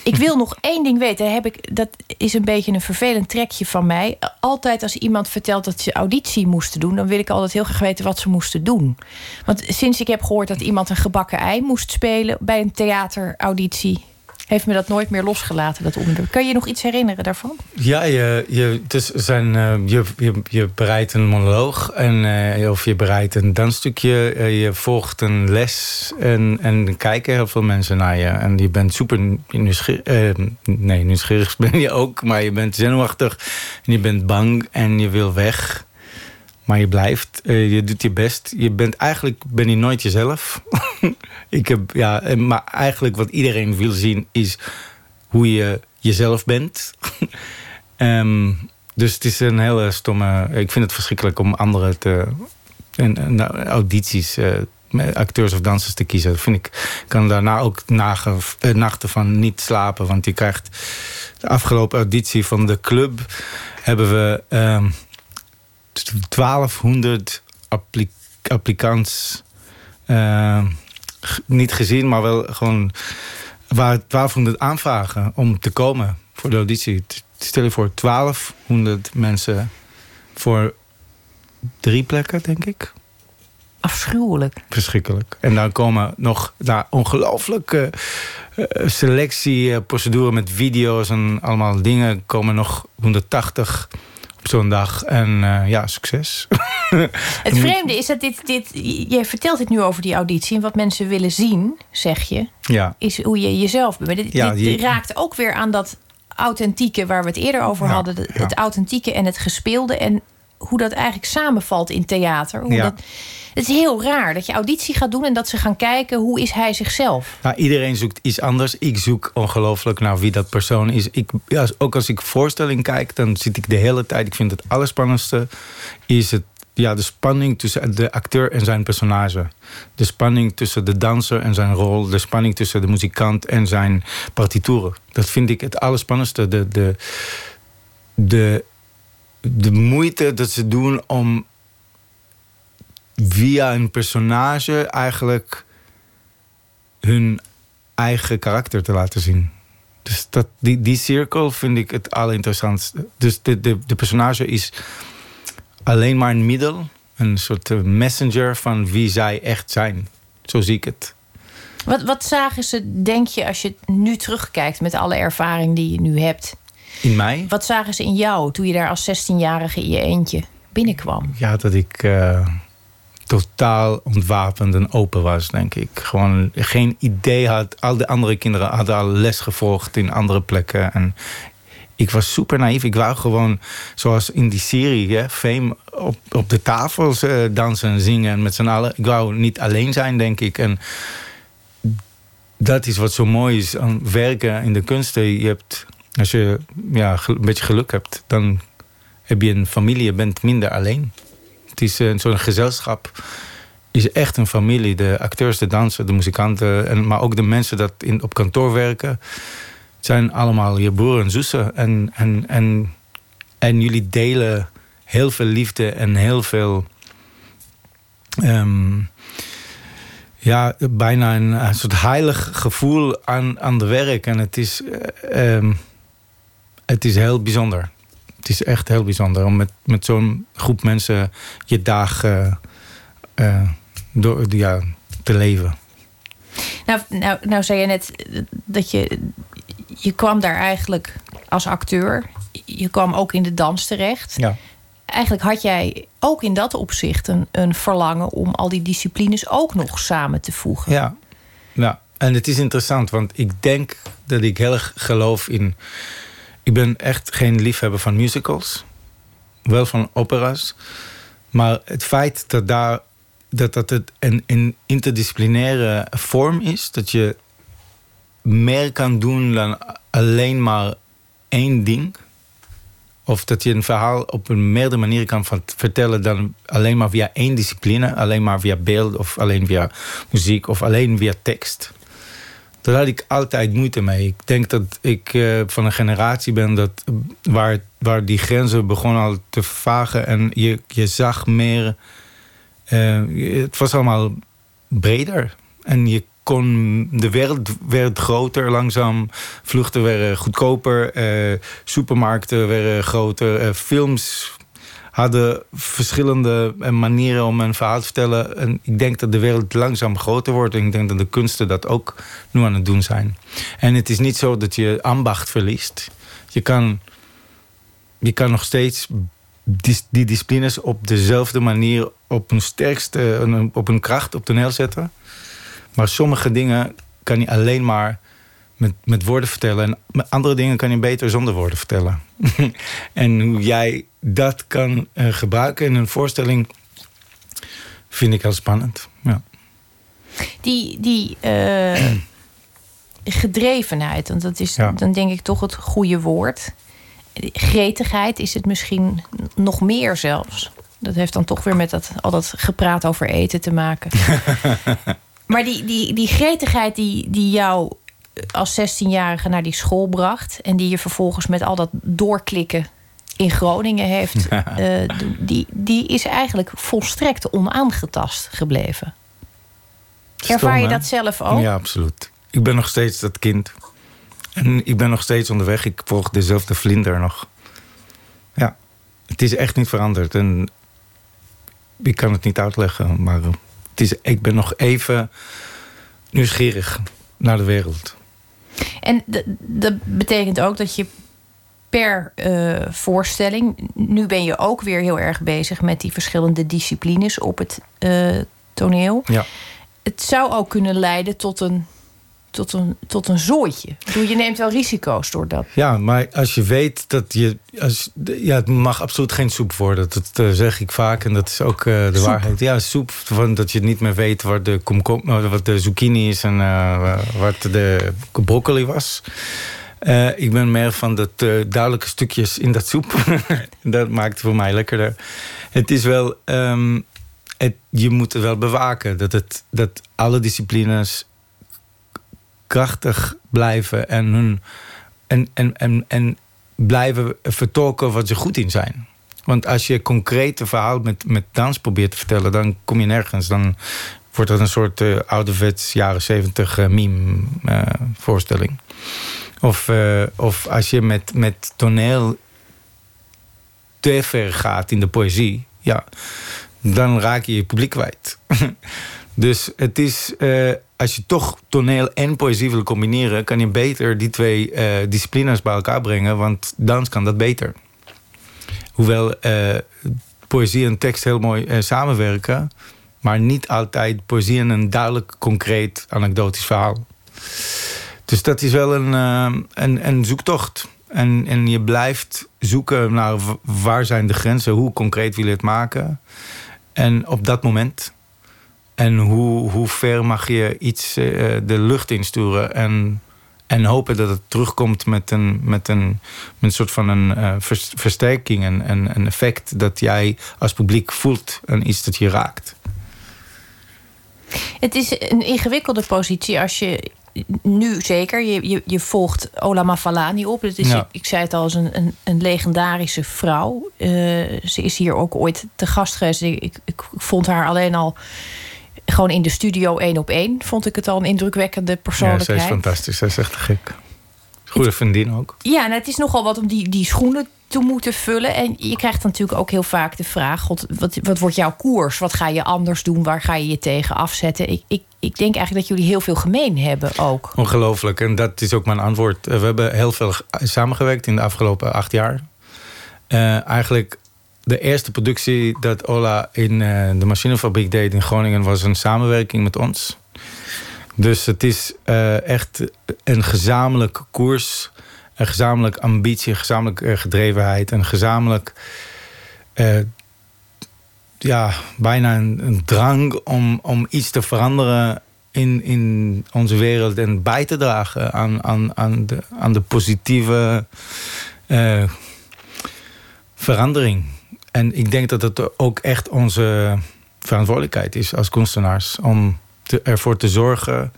Ik wil nog één ding weten. Dat is een beetje een vervelend trekje van mij. Altijd als iemand vertelt dat ze auditie moesten doen, dan wil ik altijd heel graag weten wat ze moesten doen. Want sinds ik heb gehoord dat iemand een gebakken ei moest spelen bij een theaterauditie, heeft me dat nooit meer losgelaten, dat onderwerp. Kan je nog iets herinneren daarvan? Ja, je bereidt een monoloog of je bereidt een dansstukje. Je volgt een les en kijken heel veel mensen naar je. En je bent super nieuwsgierig ben je ook, maar je bent zenuwachtig en je bent bang en je wil weg. Maar je blijft, je doet je best. Ben je nooit jezelf. Maar eigenlijk wat iedereen wil zien is hoe je jezelf bent. Dus het is een hele stomme. Ik vind het verschrikkelijk om anderen audities, acteurs of dansers te kiezen. Dat vind ik kan daarna ook nachten van niet slapen. Want je krijgt de afgelopen auditie van de club. Hebben we 1200 applicants niet gezien, maar wel gewoon waren 1200 aanvragen om te komen voor de auditie. Stel je voor 1200 mensen voor 3 plekken, denk ik. Afschuwelijk. Verschrikkelijk. En dan komen nog ongelooflijke selectieprocedure met video's en allemaal dingen. Komen nog 180 op zo'n dag. En succes. Het vreemde is dat je vertelt dit nu over die auditie. En wat mensen willen zien, zeg je, is hoe je jezelf bent. Dit raakt ook weer aan dat authentieke waar we het eerder over hadden. Het authentieke en het gespeelde. En hoe dat eigenlijk samenvalt in theater. Het is heel raar dat je auditie gaat doen en dat ze gaan kijken hoe is hij zichzelf. Nou, iedereen zoekt iets anders. Ik zoek ongelooflijk naar wie dat persoon is. Ook als ik voorstelling kijk, dan zit ik de hele tijd. Ik vind het allerspannendste is de spanning tussen de acteur en zijn personage. De spanning tussen de danser en zijn rol. De spanning tussen de muzikant en zijn partituren. Dat vind ik het allerspannendste. De moeite dat ze doen om via een personage eigenlijk hun eigen karakter te laten zien. Dus die cirkel vind ik het allerinteressantste. Dus de personage is alleen maar een middel, een soort messenger van wie zij echt zijn. Zo zie ik het. Wat zagen ze, denk je, als je nu terugkijkt met alle ervaring die je nu hebt? In mij? Wat zagen ze in jou toen je daar als 16-jarige in je eentje binnenkwam? Ja, dat ik totaal ontwapend en open was, denk ik. Gewoon geen idee had. Al de andere kinderen hadden al les gevolgd in andere plekken. En ik was super naïef. Ik wou gewoon, zoals in die serie, Fame, op de tafels dansen en zingen. En met z'n allen. Ik wou niet alleen zijn, denk ik. En dat is wat zo mooi is aan werken in de kunsten. Als je een beetje geluk hebt, dan heb je een familie, je bent minder alleen. Het is zo'n gezelschap, is echt een familie. De acteurs, de dansers, de muzikanten, maar ook de mensen dat op kantoor werken, zijn allemaal je broer en zussen. En jullie delen heel veel liefde en heel veel bijna een soort heilig gevoel aan de werk. En het is het is heel bijzonder. Het is echt heel bijzonder om met zo'n groep mensen je dagen te leven. Nou zei je net dat je kwam daar eigenlijk als acteur. Je kwam ook in de dans terecht. Ja. Eigenlijk had jij ook in dat opzicht een verlangen om al die disciplines ook nog samen te voegen. Ja, en het is interessant, want ik denk dat ik heel erg geloof in. Ik ben echt geen liefhebber van musicals. Wel van operas. Maar het feit dat daar dat het een interdisciplinaire vorm is. Dat je meer kan doen dan alleen maar één ding. Of dat je een verhaal op een meerdere manier kan vertellen dan alleen maar via één discipline. Alleen maar via beeld of alleen via muziek of alleen via tekst. Daar had ik altijd moeite mee. Ik denk dat ik van een generatie ben dat, waar die grenzen begonnen al te vagen. En je zag meer... het was allemaal breder. En je kon... De wereld werd groter langzaam. Vluchten werden goedkoper. Supermarkten werden groter. Films hadden verschillende manieren om een verhaal te vertellen. En ik denk dat de wereld langzaam groter wordt. En ik denk dat de kunsten dat ook nu aan het doen zijn. En het is niet zo dat je ambacht verliest. Je kan nog steeds die disciplines op dezelfde manier op hun sterkste, op hun kracht op toneel zetten. Maar sommige dingen kan je alleen maar met woorden vertellen. En met andere dingen kan je beter zonder woorden vertellen. En hoe jij dat kan gebruiken in een voorstelling vind ik heel spannend. Ja. Die gedrevenheid, want dat is dan denk ik toch het goede woord. Gretigheid is het misschien nog meer zelfs. Dat heeft dan toch weer met al dat gepraat over eten te maken. Maar die gretigheid die jou als 16-jarige naar die school bracht... en die je vervolgens met al dat doorklikken in Groningen heeft... die is eigenlijk volstrekt onaangetast gebleven. Stom, ervaar je dat zelf ook? Ja, absoluut. Ik ben nog steeds dat kind. En ik ben nog steeds onderweg. Ik volg dezelfde vlinder nog. Ja, het is echt niet veranderd. En ik kan het niet uitleggen, maar... Ik ben nog even nieuwsgierig naar de wereld. En dat betekent ook dat je per voorstelling... Nu ben je ook weer heel erg bezig met die verschillende disciplines op het toneel. Ja. Het zou ook kunnen leiden tot een zooitje. Je neemt wel risico's door dat. Ja, maar als je weet dat je... het mag absoluut geen soep worden. Dat zeg ik vaak en dat is ook de soep. Waarheid. Ja, soep. Van dat je niet meer weet wat de zucchini is... en wat de broccoli was. Ik ben meer van dat duidelijke stukjes in dat soep. Dat maakt het voor mij lekkerder. Het is wel... je moet het wel bewaken. Dat alle disciplines... krachtig blijven en hun en blijven vertolken wat ze goed in zijn. Want als je concreet een verhaal met dans probeert te vertellen, dan kom je nergens. Dan wordt dat een soort ouderwets jaren 70 meme voorstelling. Of als je met toneel te ver gaat in de poëzie, ja, dan raak je publiek kwijt. Dus het is... Als je toch toneel en poëzie wil combineren... kan je beter die twee disciplines bij elkaar brengen... want dans kan dat beter. Hoewel poëzie en tekst heel mooi samenwerken... maar niet altijd poëzie en een duidelijk, concreet, anekdotisch verhaal. Dus dat is wel een zoektocht. En je blijft zoeken naar waar zijn de grenzen... hoe concreet wil je het maken. En op dat moment... En hoe ver mag je iets de lucht insturen en hopen dat het terugkomt met een soort van een versterking en een effect dat jij als publiek voelt en iets dat je raakt. Het is een ingewikkelde positie als je nu zeker, je volgt Ola Mafaalani op. Dat is, ik zei het al, is een legendarische vrouw. Ze is hier ook ooit te gast geweest. Ik vond haar alleen al... Gewoon in de studio 1 op 1 vond ik het al een indrukwekkende persoonlijkheid. Ja, ze is fantastisch. Ze is echt gek. Goede vriendin ook. Ja, en het is nogal wat om die schoenen te moeten vullen. En je krijgt dan natuurlijk ook heel vaak de vraag... God, wat wordt jouw koers? Wat ga je anders doen? Waar ga je je tegen afzetten? Ik denk eigenlijk dat jullie heel veel gemeen hebben ook. Ongelooflijk. En dat is ook mijn antwoord. We hebben heel veel samengewerkt in de afgelopen 8 jaar. Eigenlijk... De eerste productie dat Ola in de machinefabriek deed in Groningen... was een samenwerking met ons. Dus het is echt een gezamenlijke koers. Een gezamenlijk ambitie, een gezamenlijke gedrevenheid. Een gezamenlijk ja, bijna een drang om iets te veranderen in onze wereld en bij te dragen aan de positieve verandering. En ik denk dat het ook echt onze verantwoordelijkheid is als kunstenaars om ervoor te zorgen,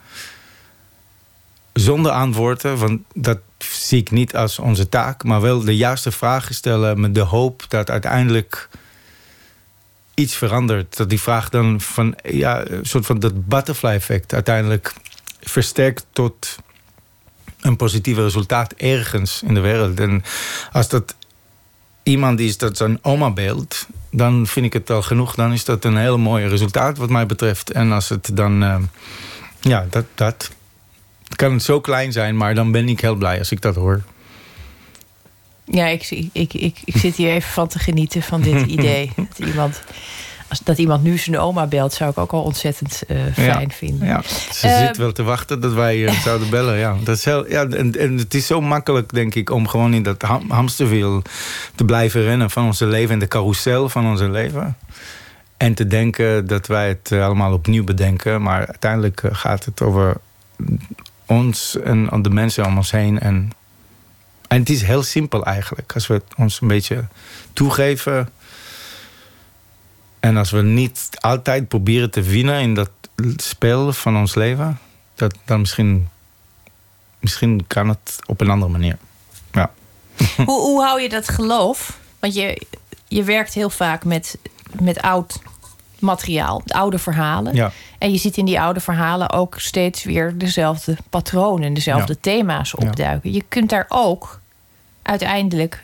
zonder antwoorden, want dat zie ik niet als onze taak, maar wel de juiste vragen stellen met de hoop dat uiteindelijk iets verandert. Dat die vraag dan van, ja, een soort van dat butterfly effect uiteindelijk versterkt tot een positief resultaat ergens in de wereld. En als dat iemand is dat zijn oma beeld, dan vind ik het al genoeg. Dan is dat een heel mooi resultaat wat mij betreft. En als het dan, dat kan het zo klein zijn, maar dan ben ik heel blij als ik dat hoor. Ja, ik zit hier even van te genieten van dit idee. Dat iemand nu zijn oma belt, zou ik ook al ontzettend fijn vinden. Ja, ze zit wel te wachten dat wij zouden bellen. Ja. Dat is heel, ja, en het is zo makkelijk, denk ik, om gewoon in dat hamsterwiel te blijven rennen van onze leven en de carousel van onze leven. En te denken dat wij het allemaal opnieuw bedenken. Maar uiteindelijk gaat het over ons en de mensen om ons heen. En het is heel simpel eigenlijk. Als we het ons een beetje toegeven. En als we niet altijd proberen te winnen in dat spel van ons leven. Dan misschien kan het op een andere manier. Ja. Hoe hou je dat geloof? Want je werkt heel vaak met oud materiaal, oude verhalen. Ja. En je ziet in die oude verhalen ook steeds weer dezelfde patronen, dezelfde thema's opduiken. Ja. Je kunt daar ook uiteindelijk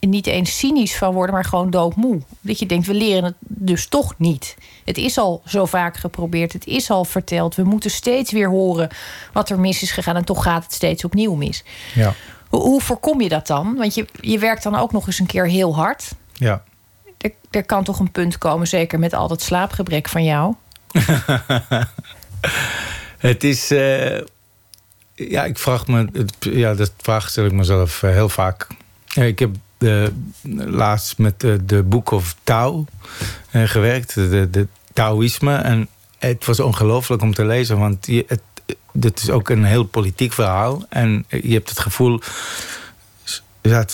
niet eens cynisch van worden, maar gewoon doodmoe. Dat je denkt, we leren het dus toch niet. Het is al zo vaak geprobeerd, het is al verteld. We moeten steeds weer horen wat er mis is gegaan en toch gaat het steeds opnieuw mis. Ja. Hoe voorkom je dat dan? Want je werkt dan ook nog eens een keer heel hard. Ja. Er kan toch een punt komen, zeker met al dat slaapgebrek van jou? Het is... ik vraag me... dat vraag stel ik mezelf heel vaak. Ik heb laatst met de Book of Tao gewerkt. De Taoïsme. En het was ongelooflijk om te lezen. Want dit is ook een heel politiek verhaal. En je hebt het gevoel... Ja,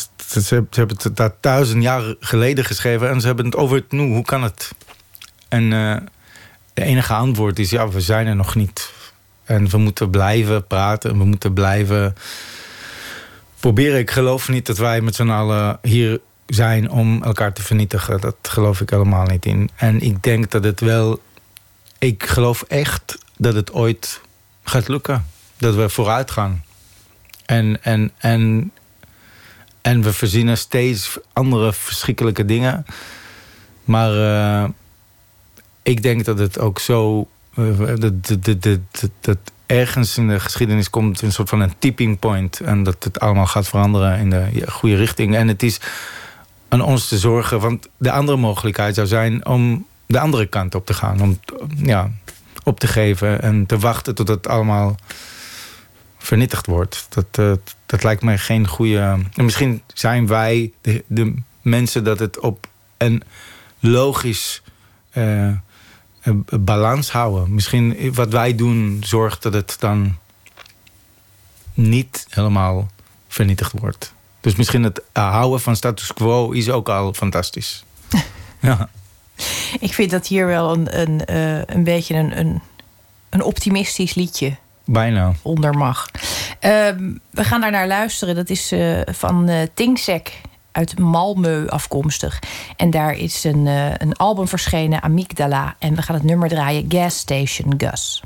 ze hebben het daar 1000 jaar geleden geschreven en ze hebben het over het nu. Hoe kan het? En de enige antwoord is, we zijn er nog niet. En we moeten blijven praten en we moeten blijven proberen. Ik geloof niet dat wij met z'n allen hier zijn om elkaar te vernietigen. Dat geloof ik helemaal niet in. En ik denk dat het wel... Ik geloof echt dat het ooit gaat lukken. Dat we vooruit gaan. En we verzinnen steeds andere verschrikkelijke dingen. Maar ik denk dat het ook zo... Dat ergens in de geschiedenis komt een soort van een tipping point. En dat het allemaal gaat veranderen in de goede richting. En het is aan ons te zorgen. Want de andere mogelijkheid zou zijn om de andere kant op te gaan. Om op te geven en te wachten tot het allemaal vernietigd wordt. Dat lijkt mij geen goede... Misschien zijn wij de mensen dat het op een logisch balans houden. Misschien wat wij doen zorgt dat het dan niet helemaal vernietigd wordt. Dus misschien het houden van status quo is ook al fantastisch. Ja. Ik vind dat hier wel een beetje een optimistisch liedje bijna onder mag. We gaan daar naar luisteren. Dat is van Tingsek, uit Malmö afkomstig. En daar is een album verschenen, Amygdala. En we gaan het nummer draaien, Gas Station Gus.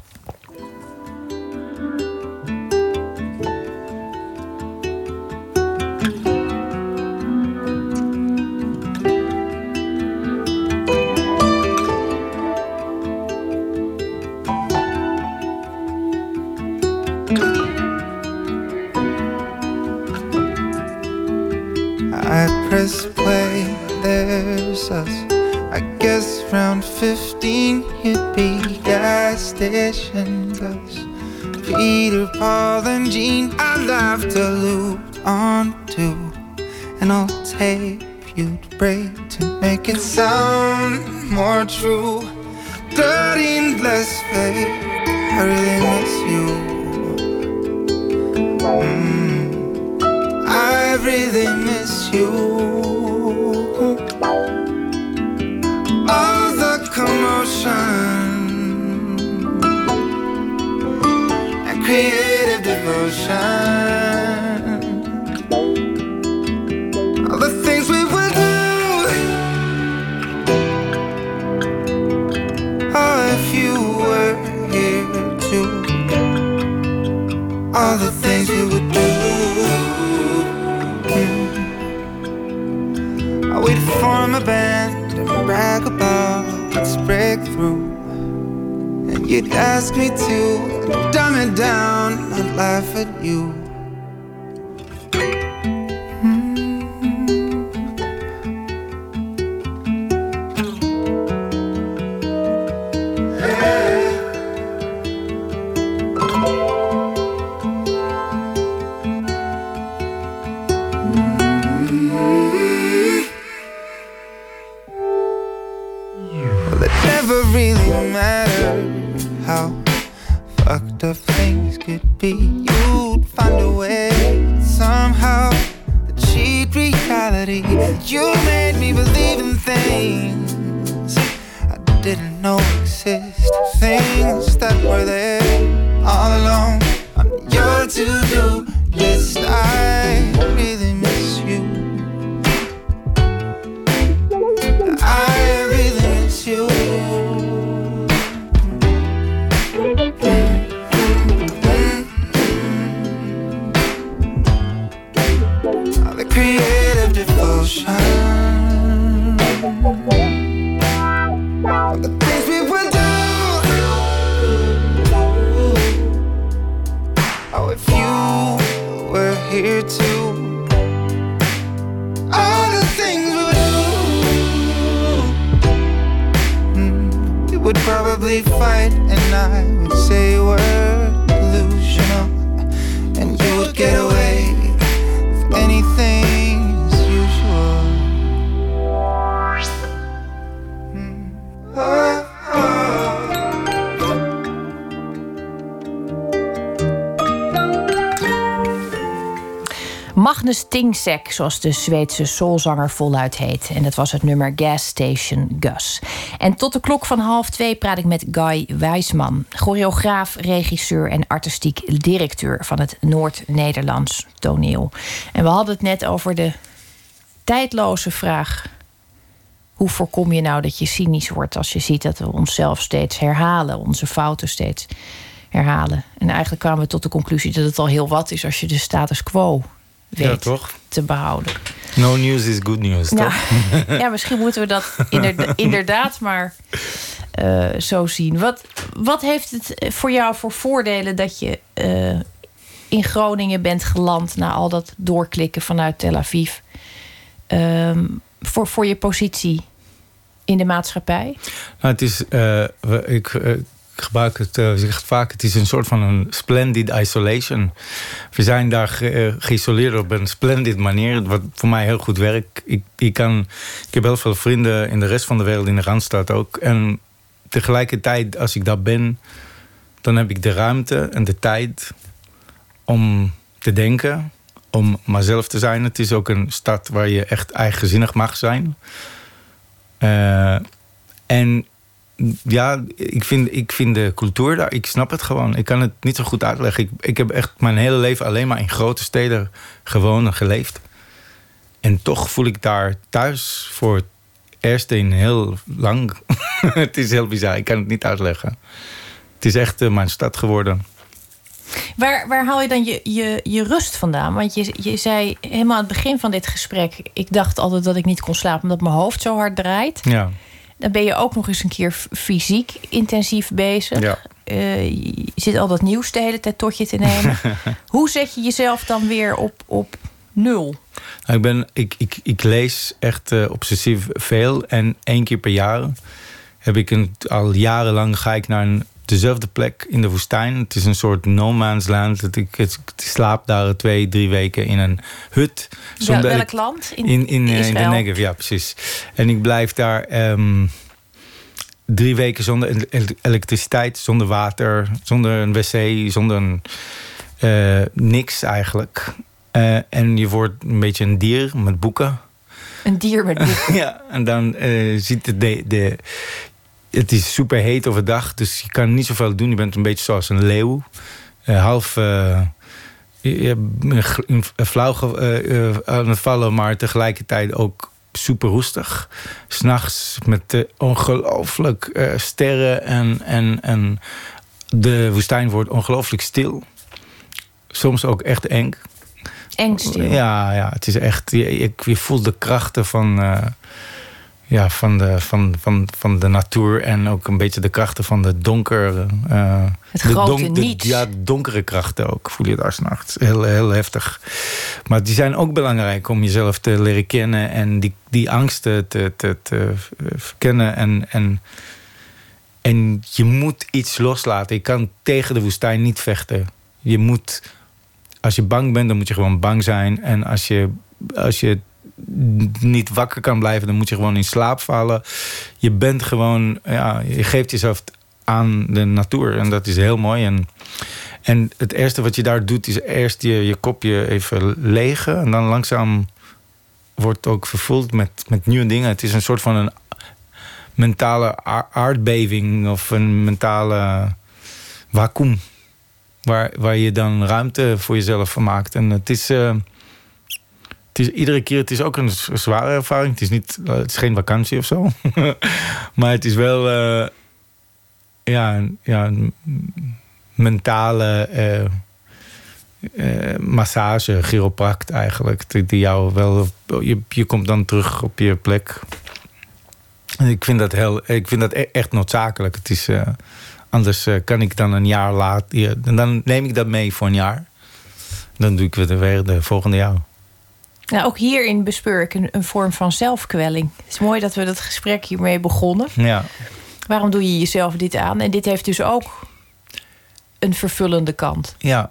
Press play, there's us. I guess round 15 you'd be gas station Gus. Peter, Paul and Gene I love to loop on to. And I'll tape you'd pray to make it sound more true. Dirty and blessed, babe, I really miss you. I really miss you. All the commotion and creative devotion, all the things we would do, oh, if you were here too, all the things we would do. We'd form a band and brag about its breakthrough, and you'd ask me to dumb it down and laugh at you. Tingsek, zoals de Zweedse soulzanger voluit heet. En dat was het nummer Gas Station Gus. En tot de klok van 1:30 praat ik met Guy Weizman, choreograaf, regisseur en artistiek directeur van het Noord-Nederlands toneel. En we hadden het net over de tijdloze vraag: hoe voorkom je nou dat je cynisch wordt als je ziet dat we onszelf steeds herhalen, onze fouten steeds herhalen? En eigenlijk kwamen we tot de conclusie dat het al heel wat is als je de status quo ja, toch? Te behouden. No news is good news, nou, toch? Ja, misschien moeten we dat inderdaad maar zo zien. Wat heeft het voor jou voor voordelen dat je in Groningen bent geland na al dat doorklikken vanuit Tel Aviv? Voor je positie in de maatschappij? Nou, het is... Ik gebruik het vaak, het is een soort van een splendid isolation. We zijn daar geïsoleerd op een splendid manier, wat voor mij heel goed werkt. Ik heb heel veel vrienden in de rest van de wereld, in de Randstad ook. En tegelijkertijd, als ik daar ben, dan heb ik de ruimte en de tijd om te denken, om mezelf te zijn. Het is ook een stad waar je echt eigenzinnig mag zijn. En... ja, ik vind de cultuur daar... ik snap het gewoon. Ik kan het niet zo goed uitleggen. Ik heb echt mijn hele leven alleen maar in grote steden gewoon geleefd. En toch voel ik daar thuis voor het eerst in heel lang. Het is heel bizar. Ik kan het niet uitleggen. Het is echt mijn stad geworden. Waar haal je dan je rust vandaan? Want je zei helemaal aan het begin van dit gesprek... ik dacht altijd dat ik niet kon slapen omdat mijn hoofd zo hard draait. Ja. Dan ben je ook nog eens een keer fysiek intensief bezig. Ja. Je zit al dat nieuws de hele tijd tot je te nemen. Hoe zet je jezelf dan weer op nul? Nou, ik lees echt obsessief veel. En 1 keer per jaar ga ik naar een dezelfde plek in de woestijn. Het is een soort no-man's land. Ik slaap daar 2-3 weken in een hut. Ja, welk land? In Israël? In de Negev, ja, precies. En ik blijf daar 3 weken zonder elektriciteit, zonder water, zonder een wc, zonder niks eigenlijk. En je wordt een beetje een dier met boeken. Een dier met boeken? Ja, en dan ziet het is super heet overdag, dus je kan niet zoveel doen. Je bent een beetje zoals een leeuw. Half flauw aan het vallen, maar tegelijkertijd ook super roestig. 'S nachts met ongelooflijk sterren en de woestijn wordt ongelooflijk stil. Soms ook echt eng. Eng stil? Ja, het is echt... Je voelt de krachten van de natuur en ook een beetje de krachten van de donkere... Het grote niets. Ja, de donkere krachten ook, voel je daar 's nachts. Heel, heel heftig. Maar die zijn ook belangrijk om jezelf te leren kennen... en die angsten te verkennen en je moet iets loslaten. Je kan tegen de woestijn niet vechten. Je moet... Als je bang bent, dan moet je gewoon bang zijn. En als je niet wakker kan blijven, dan moet je gewoon in slaap vallen. Je bent gewoon... Ja, je geeft jezelf aan de natuur. En dat is heel mooi. En het eerste wat je daar doet, is eerst je kopje even legen. En dan langzaam wordt ook vervuld met nieuwe dingen. Het is een soort van een mentale aardbeving. Of een mentale vacuüm. Waar je dan ruimte voor jezelf van maakt. En het is iedere keer... Het is ook een zware ervaring. Het is geen vakantie of zo. Maar het is wel... mentale... massage, chiropract eigenlijk. Die jou wel... Je komt dan terug op je plek. En ik vind dat echt noodzakelijk. Het is... Anders kan ik dan een jaar later... Ja, dan neem ik dat mee voor een jaar. Dan doe ik het weer de volgende jaar. Nou, ook hierin bespeur ik een vorm van zelfkwelling. Het is mooi dat we dat gesprek hiermee begonnen. Ja. Waarom doe je jezelf dit aan? En dit heeft dus ook een vervullende kant. Ja,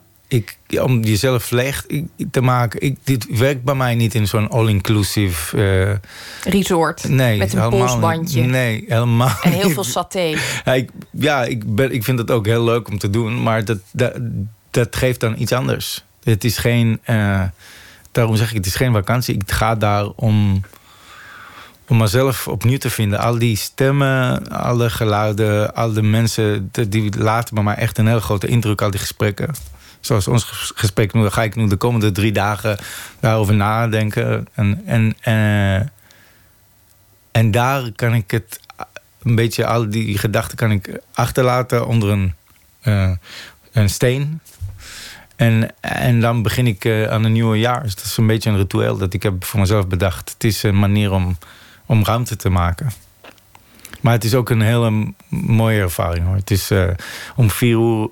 om jezelf leeg te maken... Dit werkt bij mij niet in zo'n all-inclusive... Resort, nee, met een polsbandje. Nee, helemaal niet. En heel veel saté. Ja, ik vind het ook heel leuk om te doen... maar dat geeft dan iets anders. Het is geen... daarom zeg ik, het is geen vakantie. Ik ga daar om mezelf opnieuw te vinden. Al die stemmen, alle geluiden, al de mensen... die laten bij mij echt een heel grote indruk, al die gesprekken. Zoals ons gesprek nu, ga ik nu de komende 3 dagen daarover nadenken. En daar kan ik het een beetje, al die gedachten kan ik achterlaten onder een steen. En dan begin ik aan een nieuw jaar. Dus dat is een beetje een ritueel dat ik heb voor mezelf bedacht. Het is een manier om ruimte te maken. Maar het is ook een hele mooie ervaring, hoor. Het is om 4 uur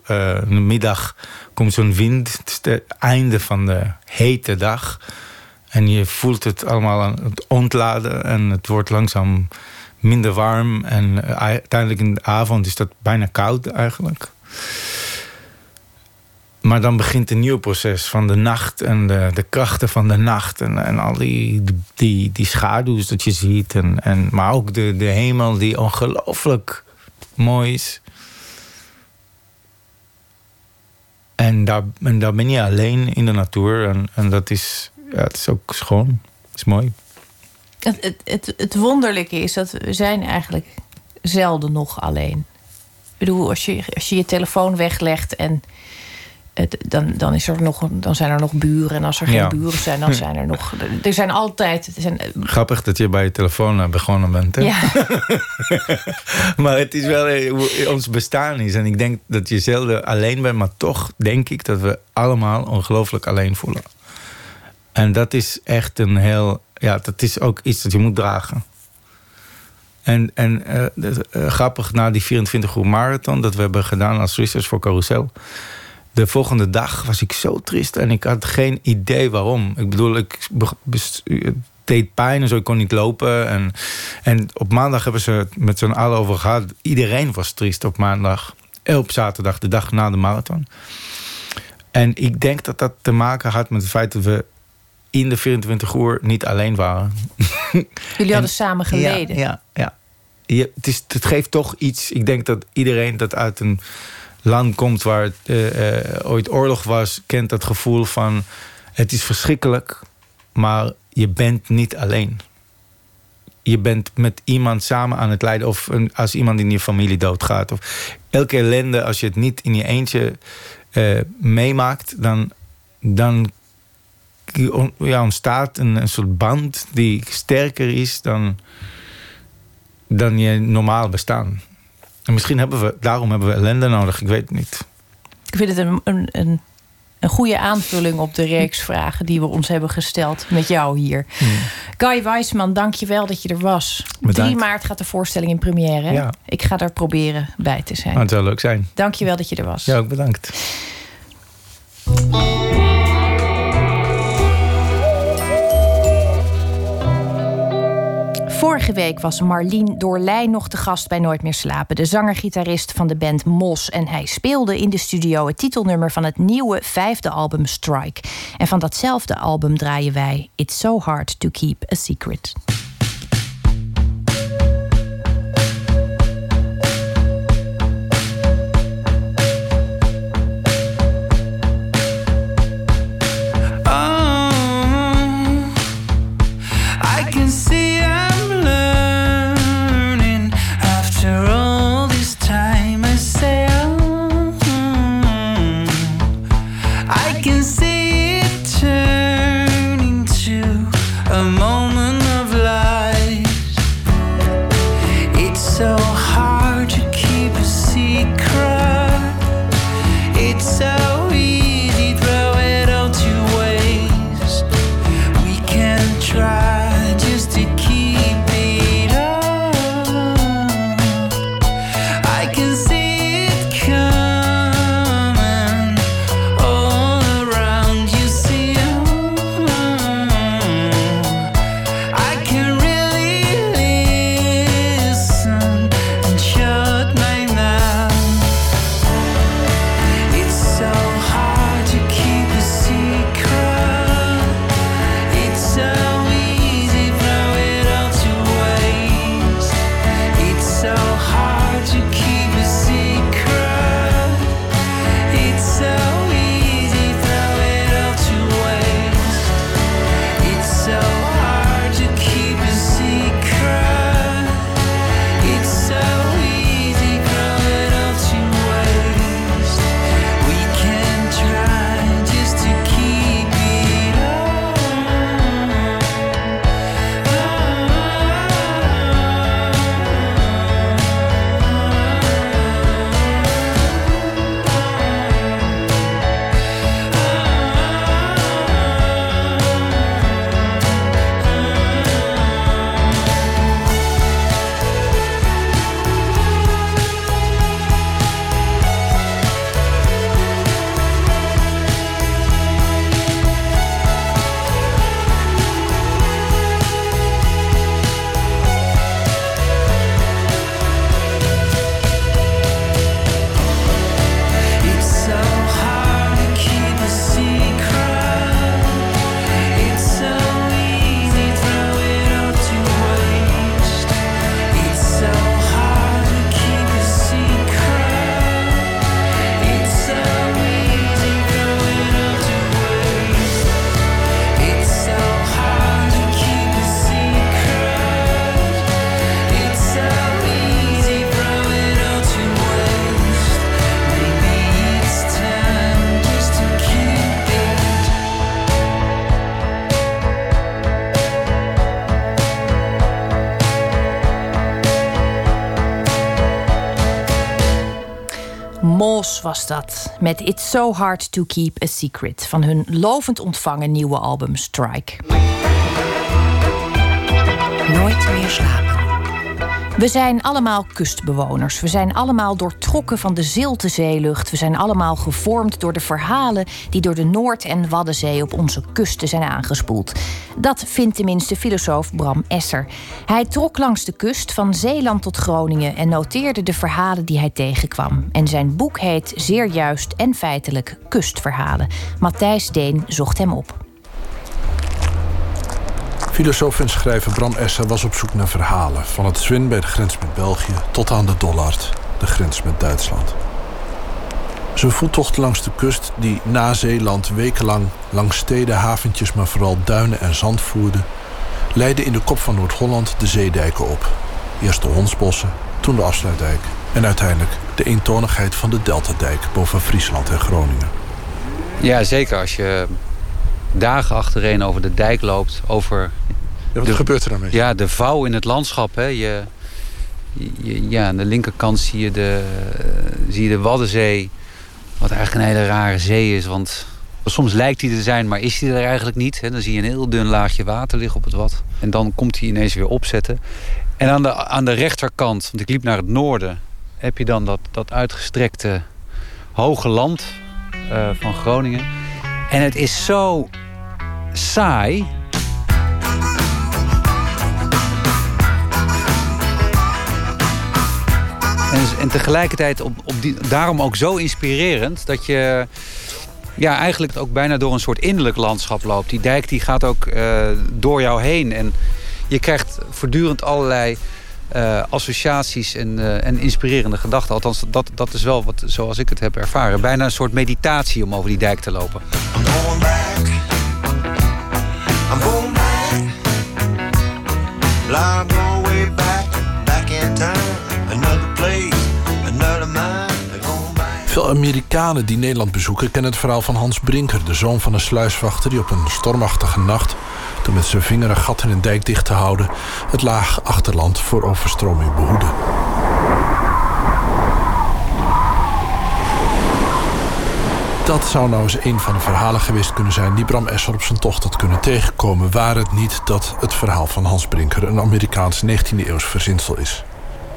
in de middag komt zo'n wind. Het is het einde van de hete dag. En je voelt het allemaal aan het ontladen. En het wordt langzaam minder warm. En uiteindelijk in de avond is dat bijna koud eigenlijk. Maar dan begint een nieuw proces van de nacht en de krachten van de nacht. En al die schaduws dat je ziet. Maar ook de hemel die ongelooflijk mooi is. En daar ben je alleen in de natuur. En dat is, ja, het is ook schoon. Het is mooi. Het wonderlijke is dat we zijn eigenlijk zelden nog alleen. Ik bedoel, als je je telefoon weglegt en... Dan zijn er nog buren. En als er geen buren zijn, dan zijn er nog... Er zijn altijd... Grappig dat je bij je telefoon begonnen bent, hè? Ja. Maar het is wel hoe ons bestaan is. En ik denk dat je zelden alleen bent. Maar toch denk ik dat we allemaal ongelooflijk alleen voelen. En dat is echt een heel... Ja, dat is ook iets dat je moet dragen. En grappig, na die 24 uur marathon... dat we hebben gedaan als research voor Carousel... De volgende dag was ik zo triest en ik had geen idee waarom. Ik bedoel, het deed pijn en zo, ik kon niet lopen. En op maandag hebben ze het met z'n allen over gehad. Iedereen was triest op maandag. op zaterdag, de dag na de marathon. En ik denk dat dat te maken had met het feit dat we in de 24 uur niet alleen waren. Jullie hadden samen geleden. Ja. Het geeft toch iets. Ik denk dat iedereen dat uit een land komt waar het, ooit oorlog was, kent dat gevoel van het is verschrikkelijk, maar je bent niet alleen. Je bent met iemand samen aan het lijden. Of als iemand in je familie doodgaat. Of elke ellende, als je het niet in je eentje meemaakt, dan ontstaat een soort band die sterker is dan je normaal bestaan. En misschien daarom hebben we ellende nodig. Ik weet het niet. Ik vind het een goede aanvulling op de reeks vragen die we ons hebben gesteld met jou hier. Mm. Guy Weizman, dank je wel dat je er was. Bedankt. 3 maart gaat de voorstelling in première. Ja. Ik ga daar proberen bij te zijn. Het zou leuk zijn. Dank je wel dat je er was. Ja, ook bedankt. Vorige week was Marleen Doorlei nog te gast bij Nooit meer slapen. De zanger-gitarist van de band Mos. En hij speelde in de studio het titelnummer van het nieuwe 5e album Strike. En van datzelfde album draaien wij It's So Hard to Keep a Secret. Was dat, met It's So Hard to Keep a Secret... van hun lovend ontvangen nieuwe album Strike. Nooit meer slapen. We zijn allemaal kustbewoners. We zijn allemaal doortrokken van de zilte zeelucht. We zijn allemaal gevormd door de verhalen die door de Noord- en Waddenzee op onze kusten zijn aangespoeld. Dat vindt tenminste filosoof Bram Esser. Hij trok langs de kust van Zeeland tot Groningen en noteerde de verhalen die hij tegenkwam. En zijn boek heet zeer juist en feitelijk Kustverhalen. Matthijs Deen zocht hem op. Filosoof en schrijver Bram Esser was op zoek naar verhalen. Van het Zwin bij de grens met België tot aan de Dollard, de grens met Duitsland. Zijn voettocht langs de kust, die na Zeeland wekenlang langs steden, haventjes, maar vooral duinen en zand voerde, leidde in de kop van Noord-Holland de zeedijken op. Eerst de Hondsbossen, toen de Afsluitdijk en uiteindelijk de eentonigheid van de Deltadijk boven Friesland en Groningen. Ja, zeker als je dagen achtereen over de dijk loopt, over... Ja, wat gebeurt er dan mee? Ja, de vouw in het landschap. Hè. Ja, aan de linkerkant zie je de Waddenzee, wat eigenlijk een hele rare zee is. Want soms lijkt die er zijn, maar is die er eigenlijk niet. Hè. Dan zie je een heel dun laagje water liggen op het wat. En dan komt die ineens weer opzetten. En aan de rechterkant, want ik liep naar het noorden, heb je dan dat uitgestrekte hoge land van Groningen. En het is zo saai. En tegelijkertijd daarom ook zo inspirerend, dat je ja, eigenlijk ook bijna door een soort innerlijk landschap loopt. Die dijk die gaat ook door jou heen. En je krijgt voortdurend allerlei associaties en inspirerende gedachten. Althans, dat is wel wat, zoals ik het heb ervaren. Bijna een soort meditatie om over die dijk te lopen. I'm going back. I'm going back. Like no way back. Back in time. Another place. Another mind. I'm going back. Veel Amerikanen die Nederland bezoeken kennen het verhaal van Hans Brinker, de zoon van een sluiswachter die op een stormachtige nacht, door met zijn vinger een gat in een dijk dicht te houden, het laag achterland voor overstroming behoeden. Dat zou nou eens een van de verhalen geweest kunnen zijn die Bram Esser op zijn tocht had kunnen tegenkomen, waar het niet dat het verhaal van Hans Brinker een Amerikaans 19e-eeuws verzinsel is.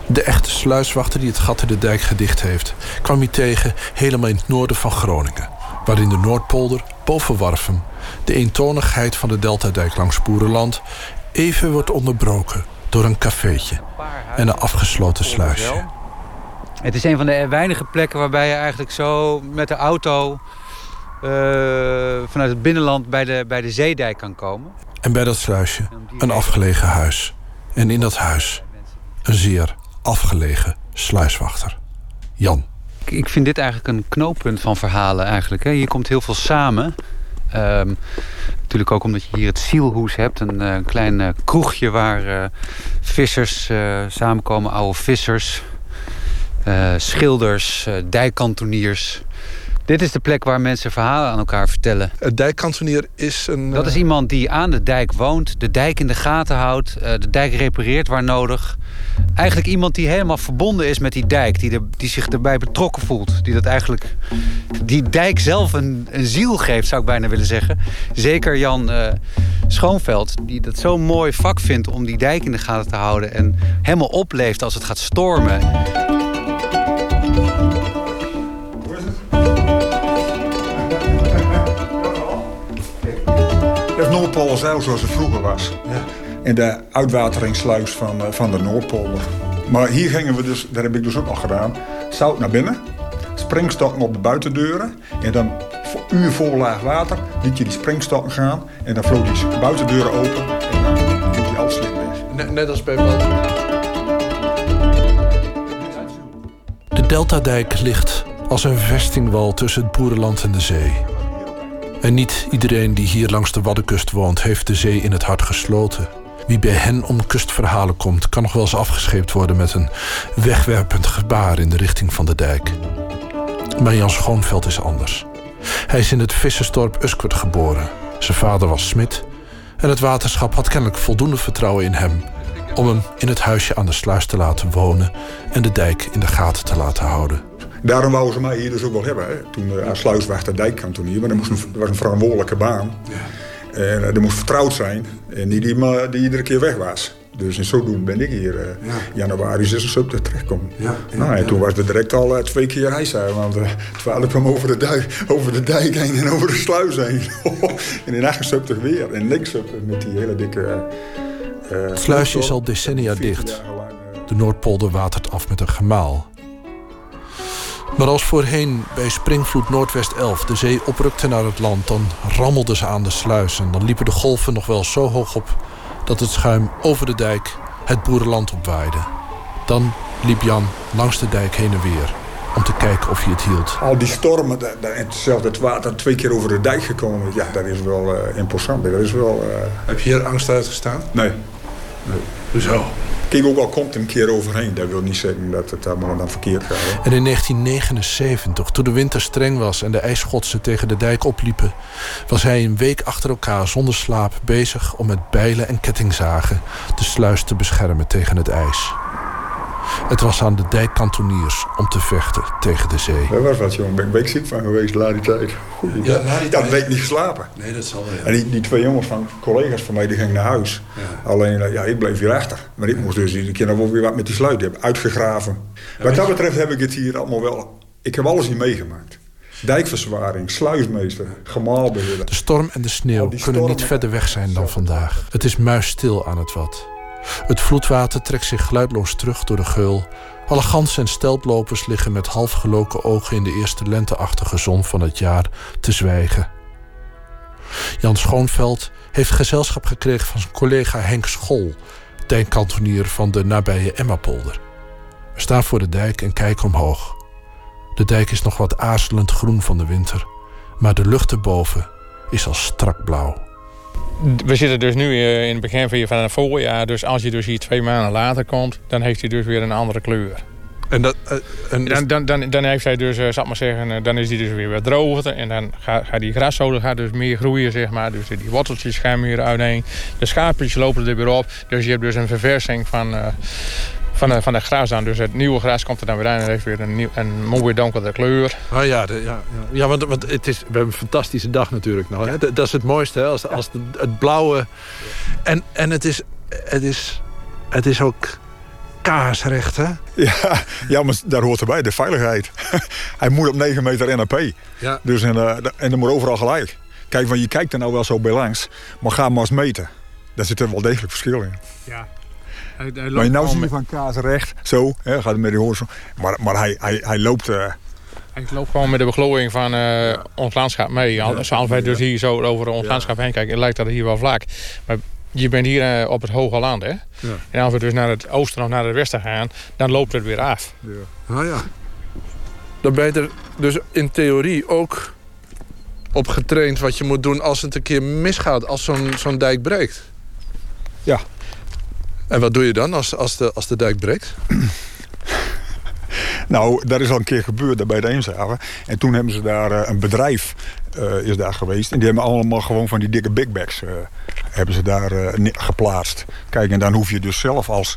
De echte sluiswachter die het gat in de dijk gedicht heeft, kwam hij tegen helemaal in het noorden van Groningen, waarin de Noordpolder boven Warfum de eentonigheid van de Deltadijk langs Boerenland even wordt onderbroken door een cafeetje en een afgesloten sluisje. Het is een van de weinige plekken waarbij je eigenlijk zo met de auto vanuit het binnenland bij de zeedijk kan komen. En bij dat sluisje een afgelegen huis. En in dat huis een zeer afgelegen sluiswachter. Jan. Ik vind dit eigenlijk een knooppunt van verhalen eigenlijk. Hè. Hier komt heel veel samen. Natuurlijk ook omdat je hier het Zielhoes hebt. Een klein kroegje waar vissers samenkomen. Oude vissers, schilders, dijkkantoniers. Dit is de plek waar mensen verhalen aan elkaar vertellen. Het dijkkantonier is een... Dat is iemand die aan de dijk woont, de dijk in de gaten houdt, de dijk repareert waar nodig. Eigenlijk iemand die helemaal verbonden is met die dijk, die zich erbij betrokken voelt. Die dat eigenlijk, die dijk zelf een ziel geeft, zou ik bijna willen zeggen. Zeker Jan Schoonveld, die dat zo'n mooi vak vindt om die dijk in de gaten te houden en helemaal opleeft als het gaat stormen. Noordpolder, zoals het vroeger was. Ja. En de uitwateringssluis van de Noordpolder. Maar hier gingen we dus, daar heb ik dus ook nog gedaan, zout naar binnen, springstokken op de buitendeuren. En dan een uur voor laag water liet je die springstokken gaan. En dan vloot die buitendeuren open en dan ging die alles slim weg. Net als bij België. De Deltadijk ligt als een vestingwal tussen het boerenland en de zee. En niet iedereen die hier langs de Waddenkust woont heeft de zee in het hart gesloten. Wie bij hen om kustverhalen komt, kan nog wel eens afgescheept worden met een wegwerpend gebaar in de richting van de dijk. Maar Jan Schoonveld is anders. Hij is in het vissersdorp Usquert geboren. Zijn vader was smid en het waterschap had kennelijk voldoende vertrouwen in hem om hem in het huisje aan de sluis te laten wonen en de dijk in de gaten te laten houden. Daarom wouden ze mij hier dus ook wel hebben. Hè. Toen als sluiswachter dijkkantonier, maar dat was een verantwoordelijke baan. Ja. En er moest vertrouwd zijn en niet die maar die iedere keer weg was. Dus en zodoende ben ik hier januari 76 terechtgekomen. Ja, en toen was het direct al 2 keer reizen. Want 12 kwam over de dijk heen en over de sluis heen. En in 78 weer. En links op met die hele dikke... het sluisje is al decennia dicht. Lang, de Noordpolder watert af met een gemaal. Maar als voorheen bij springvloed Noordwest 11 de zee oprukte naar het land... dan rammelden ze aan de sluis en dan liepen de golven nog wel zo hoog op... dat het schuim over de dijk het boerenland opwaaide. Dan liep Jan langs de dijk heen en weer om te kijken of hij het hield. Al die stormen, hetzelfde het water 2 keer over de dijk gekomen. Ja, dat is wel imposant. Dat is wel, Heb je hier angst uitgestaan? Nee. Hoezo? Kijk, ook al komt een keer overheen. Dat wil niet zeggen dat het allemaal dan verkeerd gaat. Hè? En in 1979, toen de winter streng was... en de ijsschotsen tegen de dijk opliepen... was hij een week achter elkaar zonder slaap bezig... om met bijlen en kettingzagen de sluis te beschermen tegen het ijs. Het was aan de dijkkantoniers om te vechten tegen de zee. Dat was wat, jongen. Ben ik week ziek van geweest, na die tijd. Ja, dat week niet geslapen. Nee, dat zal wel. Ja. En die 2 jongens van collega's van mij, die gingen naar huis. Ja. Alleen, ik bleef hier achter. Maar ik moest dus een keer nog wel weer wat met die sluit hebben. Uitgegraven. Ja, wat dat betreft heb ik het hier allemaal wel... Ik heb alles hier meegemaakt. Dijkverzwaring, sluismeester, gemaalbeheerder. De storm en de sneeuw kunnen niet verder weg zijn dan vandaag. Het is muisstil aan het wat. Het vloedwater trekt zich geluidloos terug door de geul. Alle ganzen en steltlopers liggen met halfgeloken ogen... in de eerste lenteachtige zon van het jaar te zwijgen. Jan Schoonveld heeft gezelschap gekregen van zijn collega Henk Schol... dijkkantonier van de nabije Emmapolder. We staan voor de dijk en kijken omhoog. De dijk is nog wat aarzelend groen van de winter... maar de lucht erboven is al strak blauw. We zitten dus nu in het begin van het voorjaar. Dus als je dus hier 2 maanden later komt, dan heeft hij dus weer een andere kleur. En dat, dan heeft hij dus, zal ik maar zeggen, dan is hij dus weer wat droger. En dan gaat die graszoden dus meer groeien, zeg maar. Dus die worteltjes gaan weer uiteen. De schaapjes lopen er weer op. Dus je hebt dus een verversing van het gras dan. Dus het nieuwe gras komt er dan weer aan en heeft weer een mooie donkere kleur. Oh ja, ja, want het is, we hebben een fantastische dag natuurlijk nog. Ja. Dat is het mooiste, hè? Als het blauwe... Ja. En het is ook kaarsrecht, hè? Ja, maar daar hoort erbij, de veiligheid. Hij moet op 9 meter NAP. Ja. Dus en dat moet overal gelijk. Kijk, want je kijkt er nou wel zo bij langs, maar ga maar eens meten. Daar zit er wel degelijk verschil in. Ja. Hij maar nou zie je van kaas recht, zo, hè, gaat het met die horizon. Maar hij loopt... Hij loopt gewoon met de beglooiing van ons landschap mee. Als wij dus hier zo over ons landschap heen kijken, lijkt dat hier wel vlak. Maar je bent hier op het hoge land, hè? Ja. En als we dus naar het oosten of naar het westen gaan, dan loopt het weer af. Ja. Ah, ja. Dan ben je er dus in theorie ook op getraind wat je moet doen als het een keer misgaat, als zo'n dijk breekt. Ja. En wat doe je dan als de dijk breekt? Nou, dat is al een keer gebeurd daar bij de Eemshaven. En toen hebben ze daar een bedrijf is daar geweest. En die hebben allemaal gewoon van die dikke bigbags hebben ze daar geplaatst. Kijk, en dan hoef je dus zelf als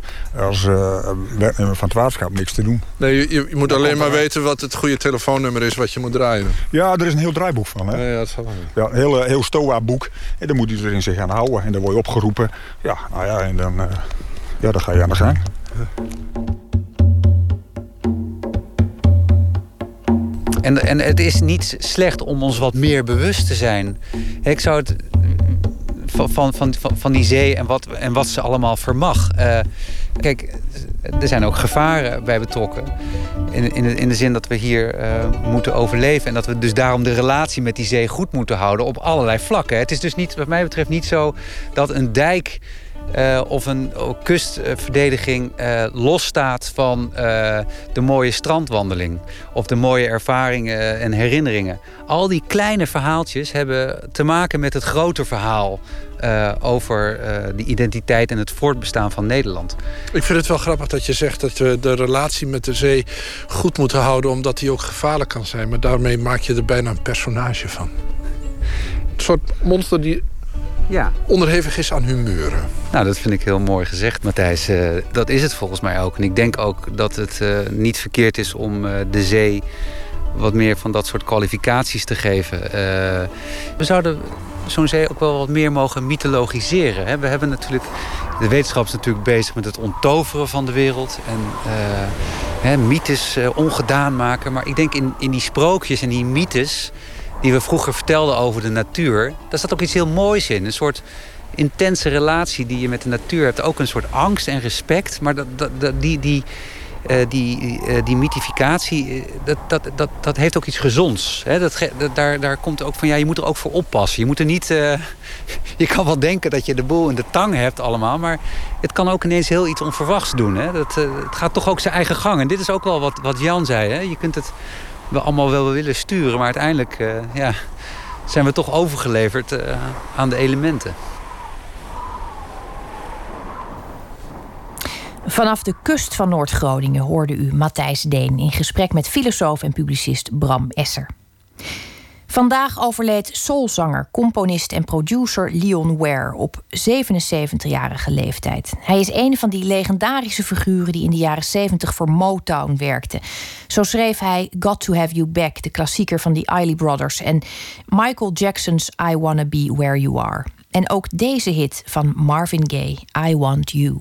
werknemer van het waterschap niks te doen. Nee, je moet alleen maar weten wat het goede telefoonnummer is wat je moet draaien. Ja, er is een heel draaiboek van. Hè? Ja, dat zal wel. Ja, een heel stoa boek. En dan moet je erin zich gaan houden. En dan word je opgeroepen. Ja, nou ja, en dan, dan ga je aan de gang. Ja. En het is niet slecht om ons wat meer bewust te zijn. Ik zou het van die zee en wat ze allemaal vermag. Kijk, er zijn ook gevaren bij betrokken. In de zin dat we hier moeten overleven. En dat we dus daarom de relatie met die zee goed moeten houden op allerlei vlakken. Het is dus niet, wat mij betreft, niet zo dat een dijk... of een kustverdediging losstaat van de mooie strandwandeling. Of de mooie ervaringen en herinneringen. Al die kleine verhaaltjes hebben te maken met het grote verhaal... over de identiteit en het voortbestaan van Nederland. Ik vind het wel grappig dat je zegt dat we de relatie met de zee goed moeten houden... omdat die ook gevaarlijk kan zijn. Maar daarmee maak je er bijna een personage van. Een soort monster die... Ja. Onderhevig is aan humeuren. Nou, dat vind ik heel mooi gezegd, Matthijs. Dat is het volgens mij ook. En ik denk ook dat het niet verkeerd is om de zee wat meer van dat soort kwalificaties te geven. We zouden zo'n zee ook wel wat meer mogen mythologiseren. Hè? We hebben natuurlijk, de wetenschap is natuurlijk bezig met het onttoveren van de wereld. En mythes ongedaan maken. Maar ik denk in die sprookjes en die mythes die we vroeger vertelden over de natuur, daar zat ook iets heel moois in. Een soort intense relatie die je met de natuur hebt. Ook een soort angst en respect. Maar die mythificatie, dat heeft ook iets gezonds. Hè? Daar komt ook van, ja, je moet er ook voor oppassen. Je moet er niet... je kan wel denken dat je de boel in de tang hebt allemaal, maar het kan ook ineens heel iets onverwachts doen. Hè? Het gaat toch ook zijn eigen gang. En dit is ook wel wat Jan zei. Hè? Je kunt het we allemaal wel willen sturen, maar uiteindelijk zijn we toch overgeleverd aan de elementen. Vanaf de kust van Noord-Groningen hoorde u Matthijs Deen in gesprek met filosoof en publicist Bram Esser. Vandaag overleed soulzanger, componist en producer Leon Ware op 77-jarige leeftijd. Hij is een van die legendarische figuren die in de jaren 70 voor Motown werkte. Zo schreef hij Got to Have You Back, de klassieker van de Isley Brothers, en Michael Jackson's I Wanna Be Where You Are. En ook deze hit van Marvin Gaye, I Want You.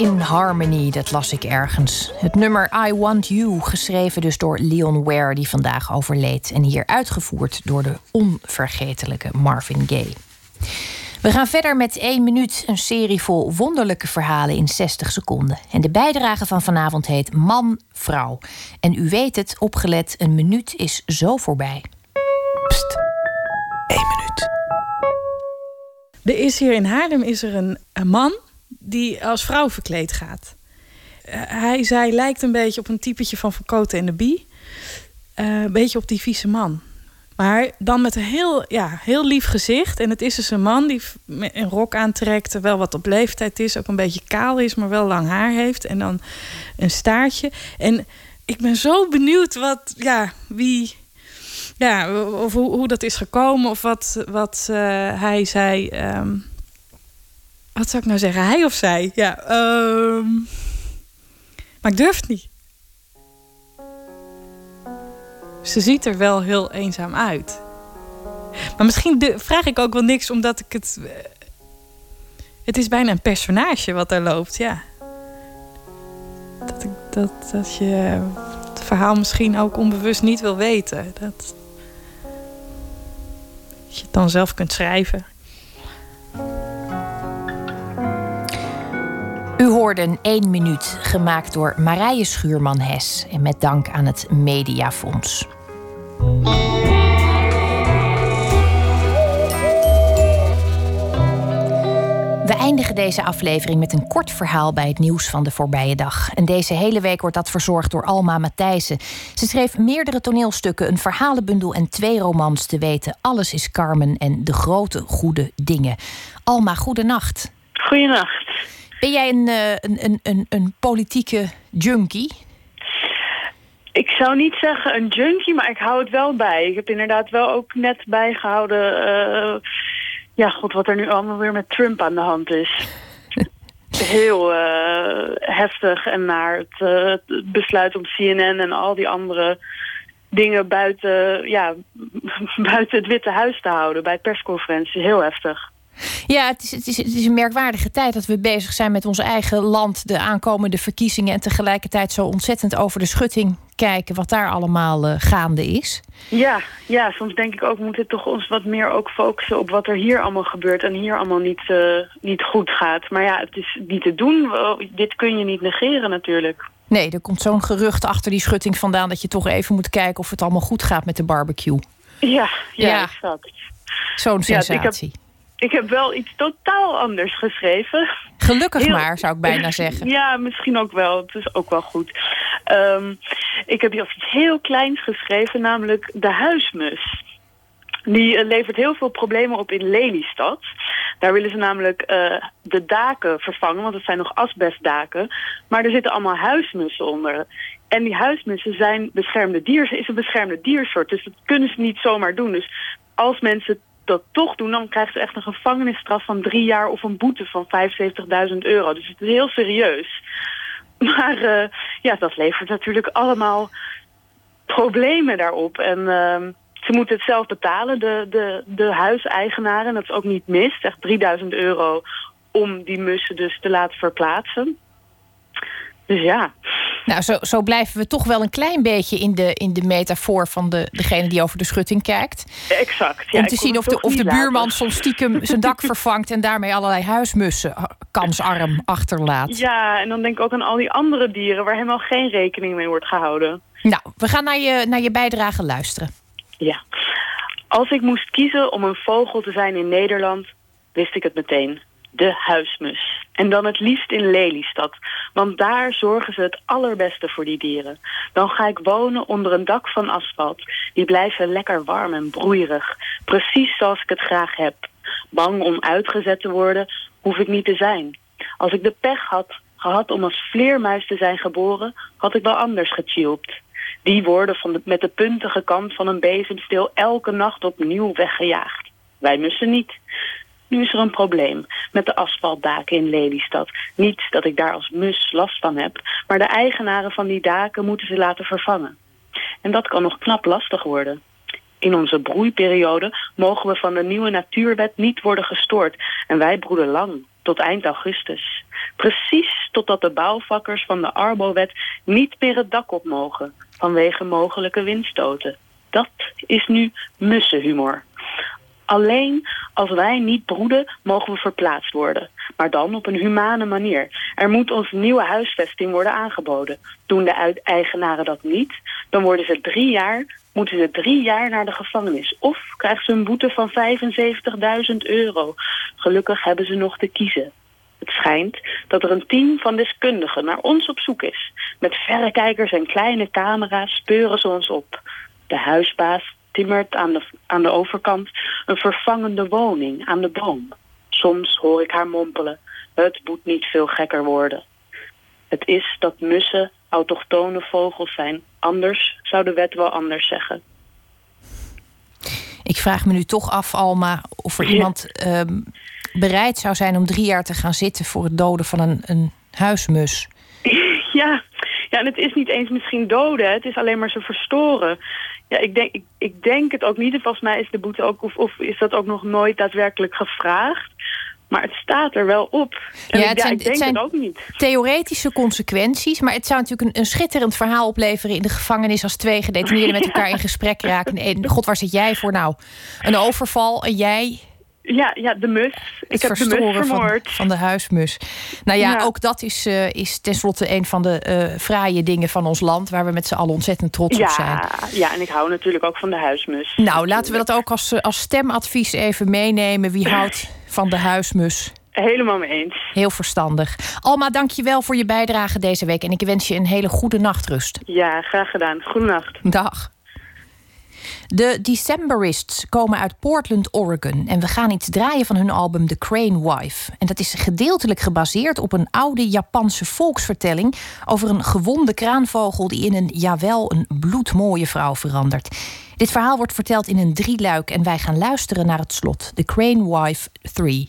in Harmony, dat las ik ergens. Het nummer I Want You, geschreven dus door Leon Ware, die vandaag overleed. En hier uitgevoerd door de onvergetelijke Marvin Gaye. We gaan verder met 1 minuut, een serie vol wonderlijke verhalen in 60 seconden. En de bijdrage van vanavond heet Man, Vrouw. En u weet het, opgelet, een minuut is zo voorbij. Pst, 1 minuut. Er is hier in Haarlem een man die als vrouw verkleed gaat. Hij lijkt een beetje op een typetje van Cote en de Bie. Een beetje op die vieze man. Maar dan met een heel lief gezicht. En het is dus een man die een rok aantrekt, wel wat op leeftijd is, ook een beetje kaal is, maar wel lang haar heeft. En dan een staartje. En ik ben zo benieuwd hoe dat is gekomen. Of wat hij zei. Wat zou ik nou zeggen? Hij of zij? Ja. Maar ik durf het niet. Ze ziet er wel heel eenzaam uit. Maar misschien vraag ik ook wel niks, omdat ik het... Het is bijna een personage wat daar loopt, ja. Dat je het verhaal misschien ook onbewust niet wil weten. Dat je het dan zelf kunt schrijven. U hoorde 1 minuut, gemaakt door Marije Schuurman-Hes en met dank aan het Mediafonds. We eindigen deze aflevering met een kort verhaal bij het nieuws van de voorbije dag. En deze hele week wordt dat verzorgd door Alma Matthijsen. Ze schreef meerdere toneelstukken, een verhalenbundel en 2 romans, te weten Alles is Carmen en De Grote Goede Dingen. Alma, goedenacht. Goedenacht. Ben jij een politieke junkie? Ik zou niet zeggen een junkie, maar ik hou het wel bij. Ik heb inderdaad wel ook net bijgehouden... wat er nu allemaal weer met Trump aan de hand is. Heel heftig en naar het besluit om CNN en al die andere dingen buiten het Witte Huis te houden bij persconferenties. Heel heftig. Ja, het is een merkwaardige tijd dat we bezig zijn met ons eigen land, de aankomende verkiezingen, en tegelijkertijd zo ontzettend over de schutting kijken wat daar allemaal gaande is. Ja, soms denk ik ook, we moeten toch ons wat meer ook focussen op wat er hier allemaal gebeurt en hier allemaal niet goed gaat. Maar ja, het is niet te doen. Dit kun je niet negeren natuurlijk. Nee, er komt zo'n gerucht achter die schutting vandaan dat je toch even moet kijken of het allemaal goed gaat met de barbecue. Ja. Exact. Zo'n sensatie. Ik heb wel iets totaal anders geschreven. Gelukkig maar, zou ik bijna zeggen. Ja, misschien ook wel. Het is ook wel goed. Ik heb hier iets heel kleins geschreven, namelijk de huismus. Die levert heel veel problemen op in Lelystad. Daar willen ze namelijk de daken vervangen, want het zijn nog asbestdaken. Maar er zitten allemaal huismussen onder. En die huismussen zijn beschermde dier, is een beschermde diersoort. Dus dat kunnen ze niet zomaar doen. Dus als mensen dat toch doen, dan krijgt ze echt een gevangenisstraf van 3 jaar of een boete van €75.000. Dus het is heel serieus. Maar dat levert natuurlijk allemaal problemen daarop. En ze moeten het zelf betalen, de huiseigenaren. Dat is ook niet mis, echt €3.000 om die mussen dus te laten verplaatsen. Dus ja. Nou, zo blijven we toch wel een klein beetje in de metafoor van degene die over de schutting kijkt. Exact. Ja, om te zien of de buurman soms stiekem zijn dak vervangt en daarmee allerlei huismussen kansarm achterlaat. Ja, en dan denk ik ook aan al die andere dieren waar helemaal geen rekening mee wordt gehouden. Nou, we gaan naar je bijdrage luisteren. Ja. Als ik moest kiezen om een vogel te zijn in Nederland, wist ik het meteen. De huismus. En dan het liefst in Lelystad. Want daar zorgen ze het allerbeste voor die dieren. Dan ga ik wonen onder een dak van asfalt. Die blijven lekker warm en broeierig. Precies zoals ik het graag heb. Bang om uitgezet te worden, hoef ik niet te zijn. Als ik de pech had gehad om als vleermuis te zijn geboren, had ik wel anders gechilpt. Die worden met de puntige kant van een bezemsteel elke nacht opnieuw weggejaagd. Wij mussen niet. Nu is er een probleem met de asfaltdaken in Lelystad. Niet dat ik daar als mus last van heb, maar de eigenaren van die daken moeten ze laten vervangen. En dat kan nog knap lastig worden. In onze broeiperiode mogen we van de nieuwe natuurwet niet worden gestoord. En wij broeden lang, tot eind augustus. Precies totdat de bouwvakkers van de Arbowet niet meer het dak op mogen vanwege mogelijke windstoten. Dat is nu mussenhumor. Alleen als wij niet broeden, mogen we verplaatst worden. Maar dan op een humane manier. Er moet ons nieuwe huisvesting worden aangeboden. Doen de eigenaren dat niet, dan moeten ze drie jaar naar de gevangenis. Of krijgen ze een boete van €75.000. Gelukkig hebben ze nog te kiezen. Het schijnt dat er een team van deskundigen naar ons op zoek is. Met verrekijkers en kleine camera's speuren ze ons op. De huisbaas timmert aan de overkant een vervangende woning aan de boom. Soms hoor ik haar mompelen. Het moet niet veel gekker worden. Het is dat mussen autochtone vogels zijn. Anders zou de wet wel anders zeggen. Ik vraag me nu toch af, Alma, of er iemand bereid zou zijn om 3 jaar te gaan zitten voor het doden van een huismus. Ja, en het is niet eens misschien doden. Het is alleen maar ze verstoren. Ja, ik denk het ook niet. En volgens mij is de boete ook, of is dat ook nog nooit daadwerkelijk gevraagd. Maar het staat er wel op. En ja, ik denk het ook niet. Theoretische consequenties. Maar het zou natuurlijk een schitterend verhaal opleveren in de gevangenis als 2 gedetineerden met elkaar in gesprek raken. En god, waar zit jij voor nou? Een overval en jij. Ja, de mus. Ik heb de mus vermoord. Van de huismus. Nou ja, ook dat is tenslotte een van de fraaie dingen van ons land, waar we met z'n allen ontzettend trots op zijn. Ja, en ik hou natuurlijk ook van de huismus. Nou, laten we dat ook als stemadvies even meenemen. Wie houdt van de huismus? Helemaal mee eens. Heel verstandig. Alma, dank je wel voor je bijdrage deze week. En ik wens je een hele goede nachtrust. Ja, graag gedaan. Goedenacht. Dag. De Decemberists komen uit Portland, Oregon. En we gaan iets draaien van hun album The Crane Wife. En dat is gedeeltelijk gebaseerd op een oude Japanse volksvertelling over een gewonde kraanvogel die in een bloedmooie vrouw verandert. Dit verhaal wordt verteld in een 3-luik en wij gaan luisteren naar het slot. The Crane Wife 3.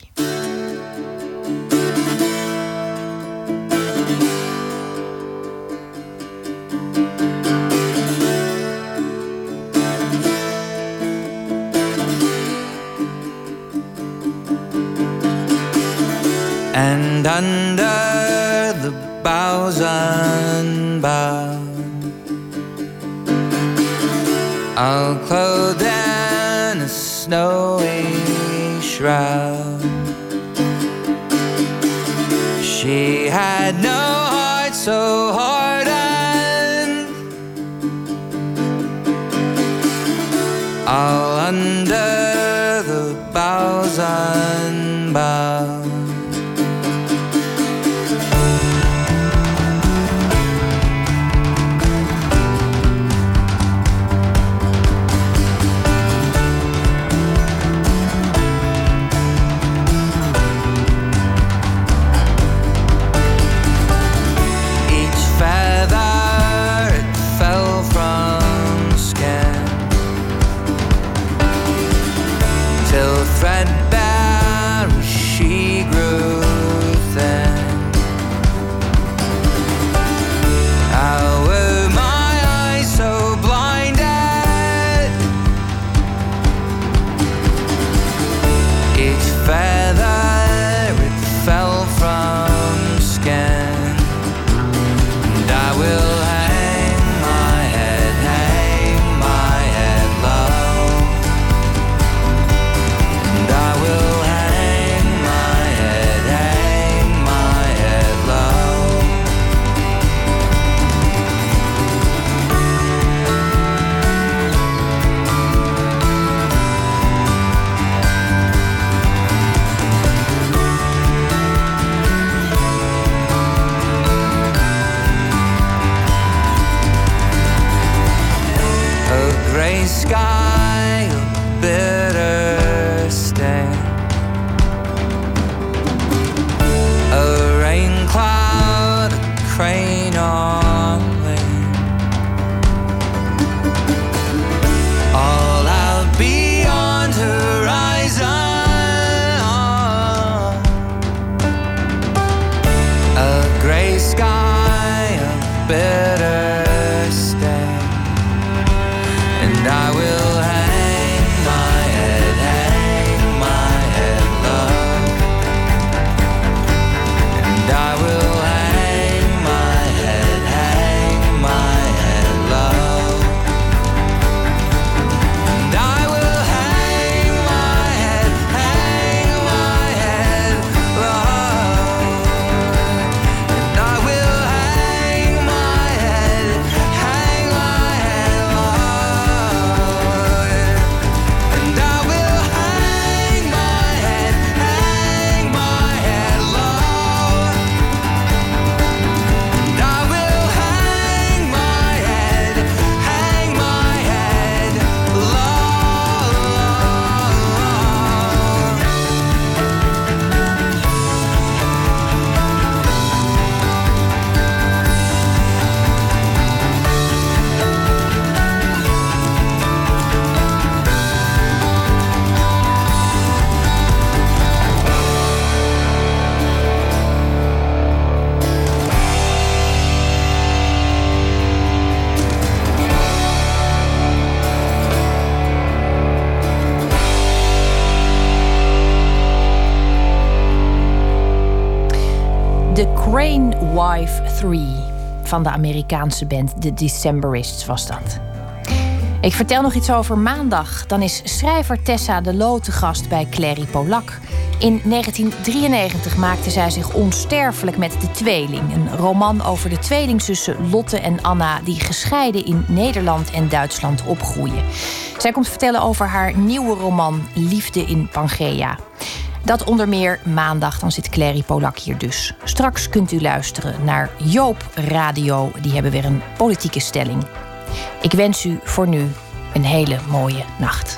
And under the boughs unbound I'll clothe in a snowy shroud. She had no heart so hardened, all under the boughs unbound. Crane Wife 3 van de Amerikaanse band The Decemberists was dat. Ik vertel nog iets over maandag. Dan is schrijver Tessa de Loo te gast bij Clary Polak. In 1993 maakte zij zich onsterfelijk met De Tweeling. Een roman over de tweelingzussen Lotte en Anna... die gescheiden in Nederland en Duitsland opgroeien. Zij komt vertellen over haar nieuwe roman Liefde in Pangea. Dat onder meer maandag, dan zit Clary Polak hier dus. Straks kunt u luisteren naar Joop Radio. Die hebben weer een politieke stelling. Ik wens u voor nu een hele mooie nacht.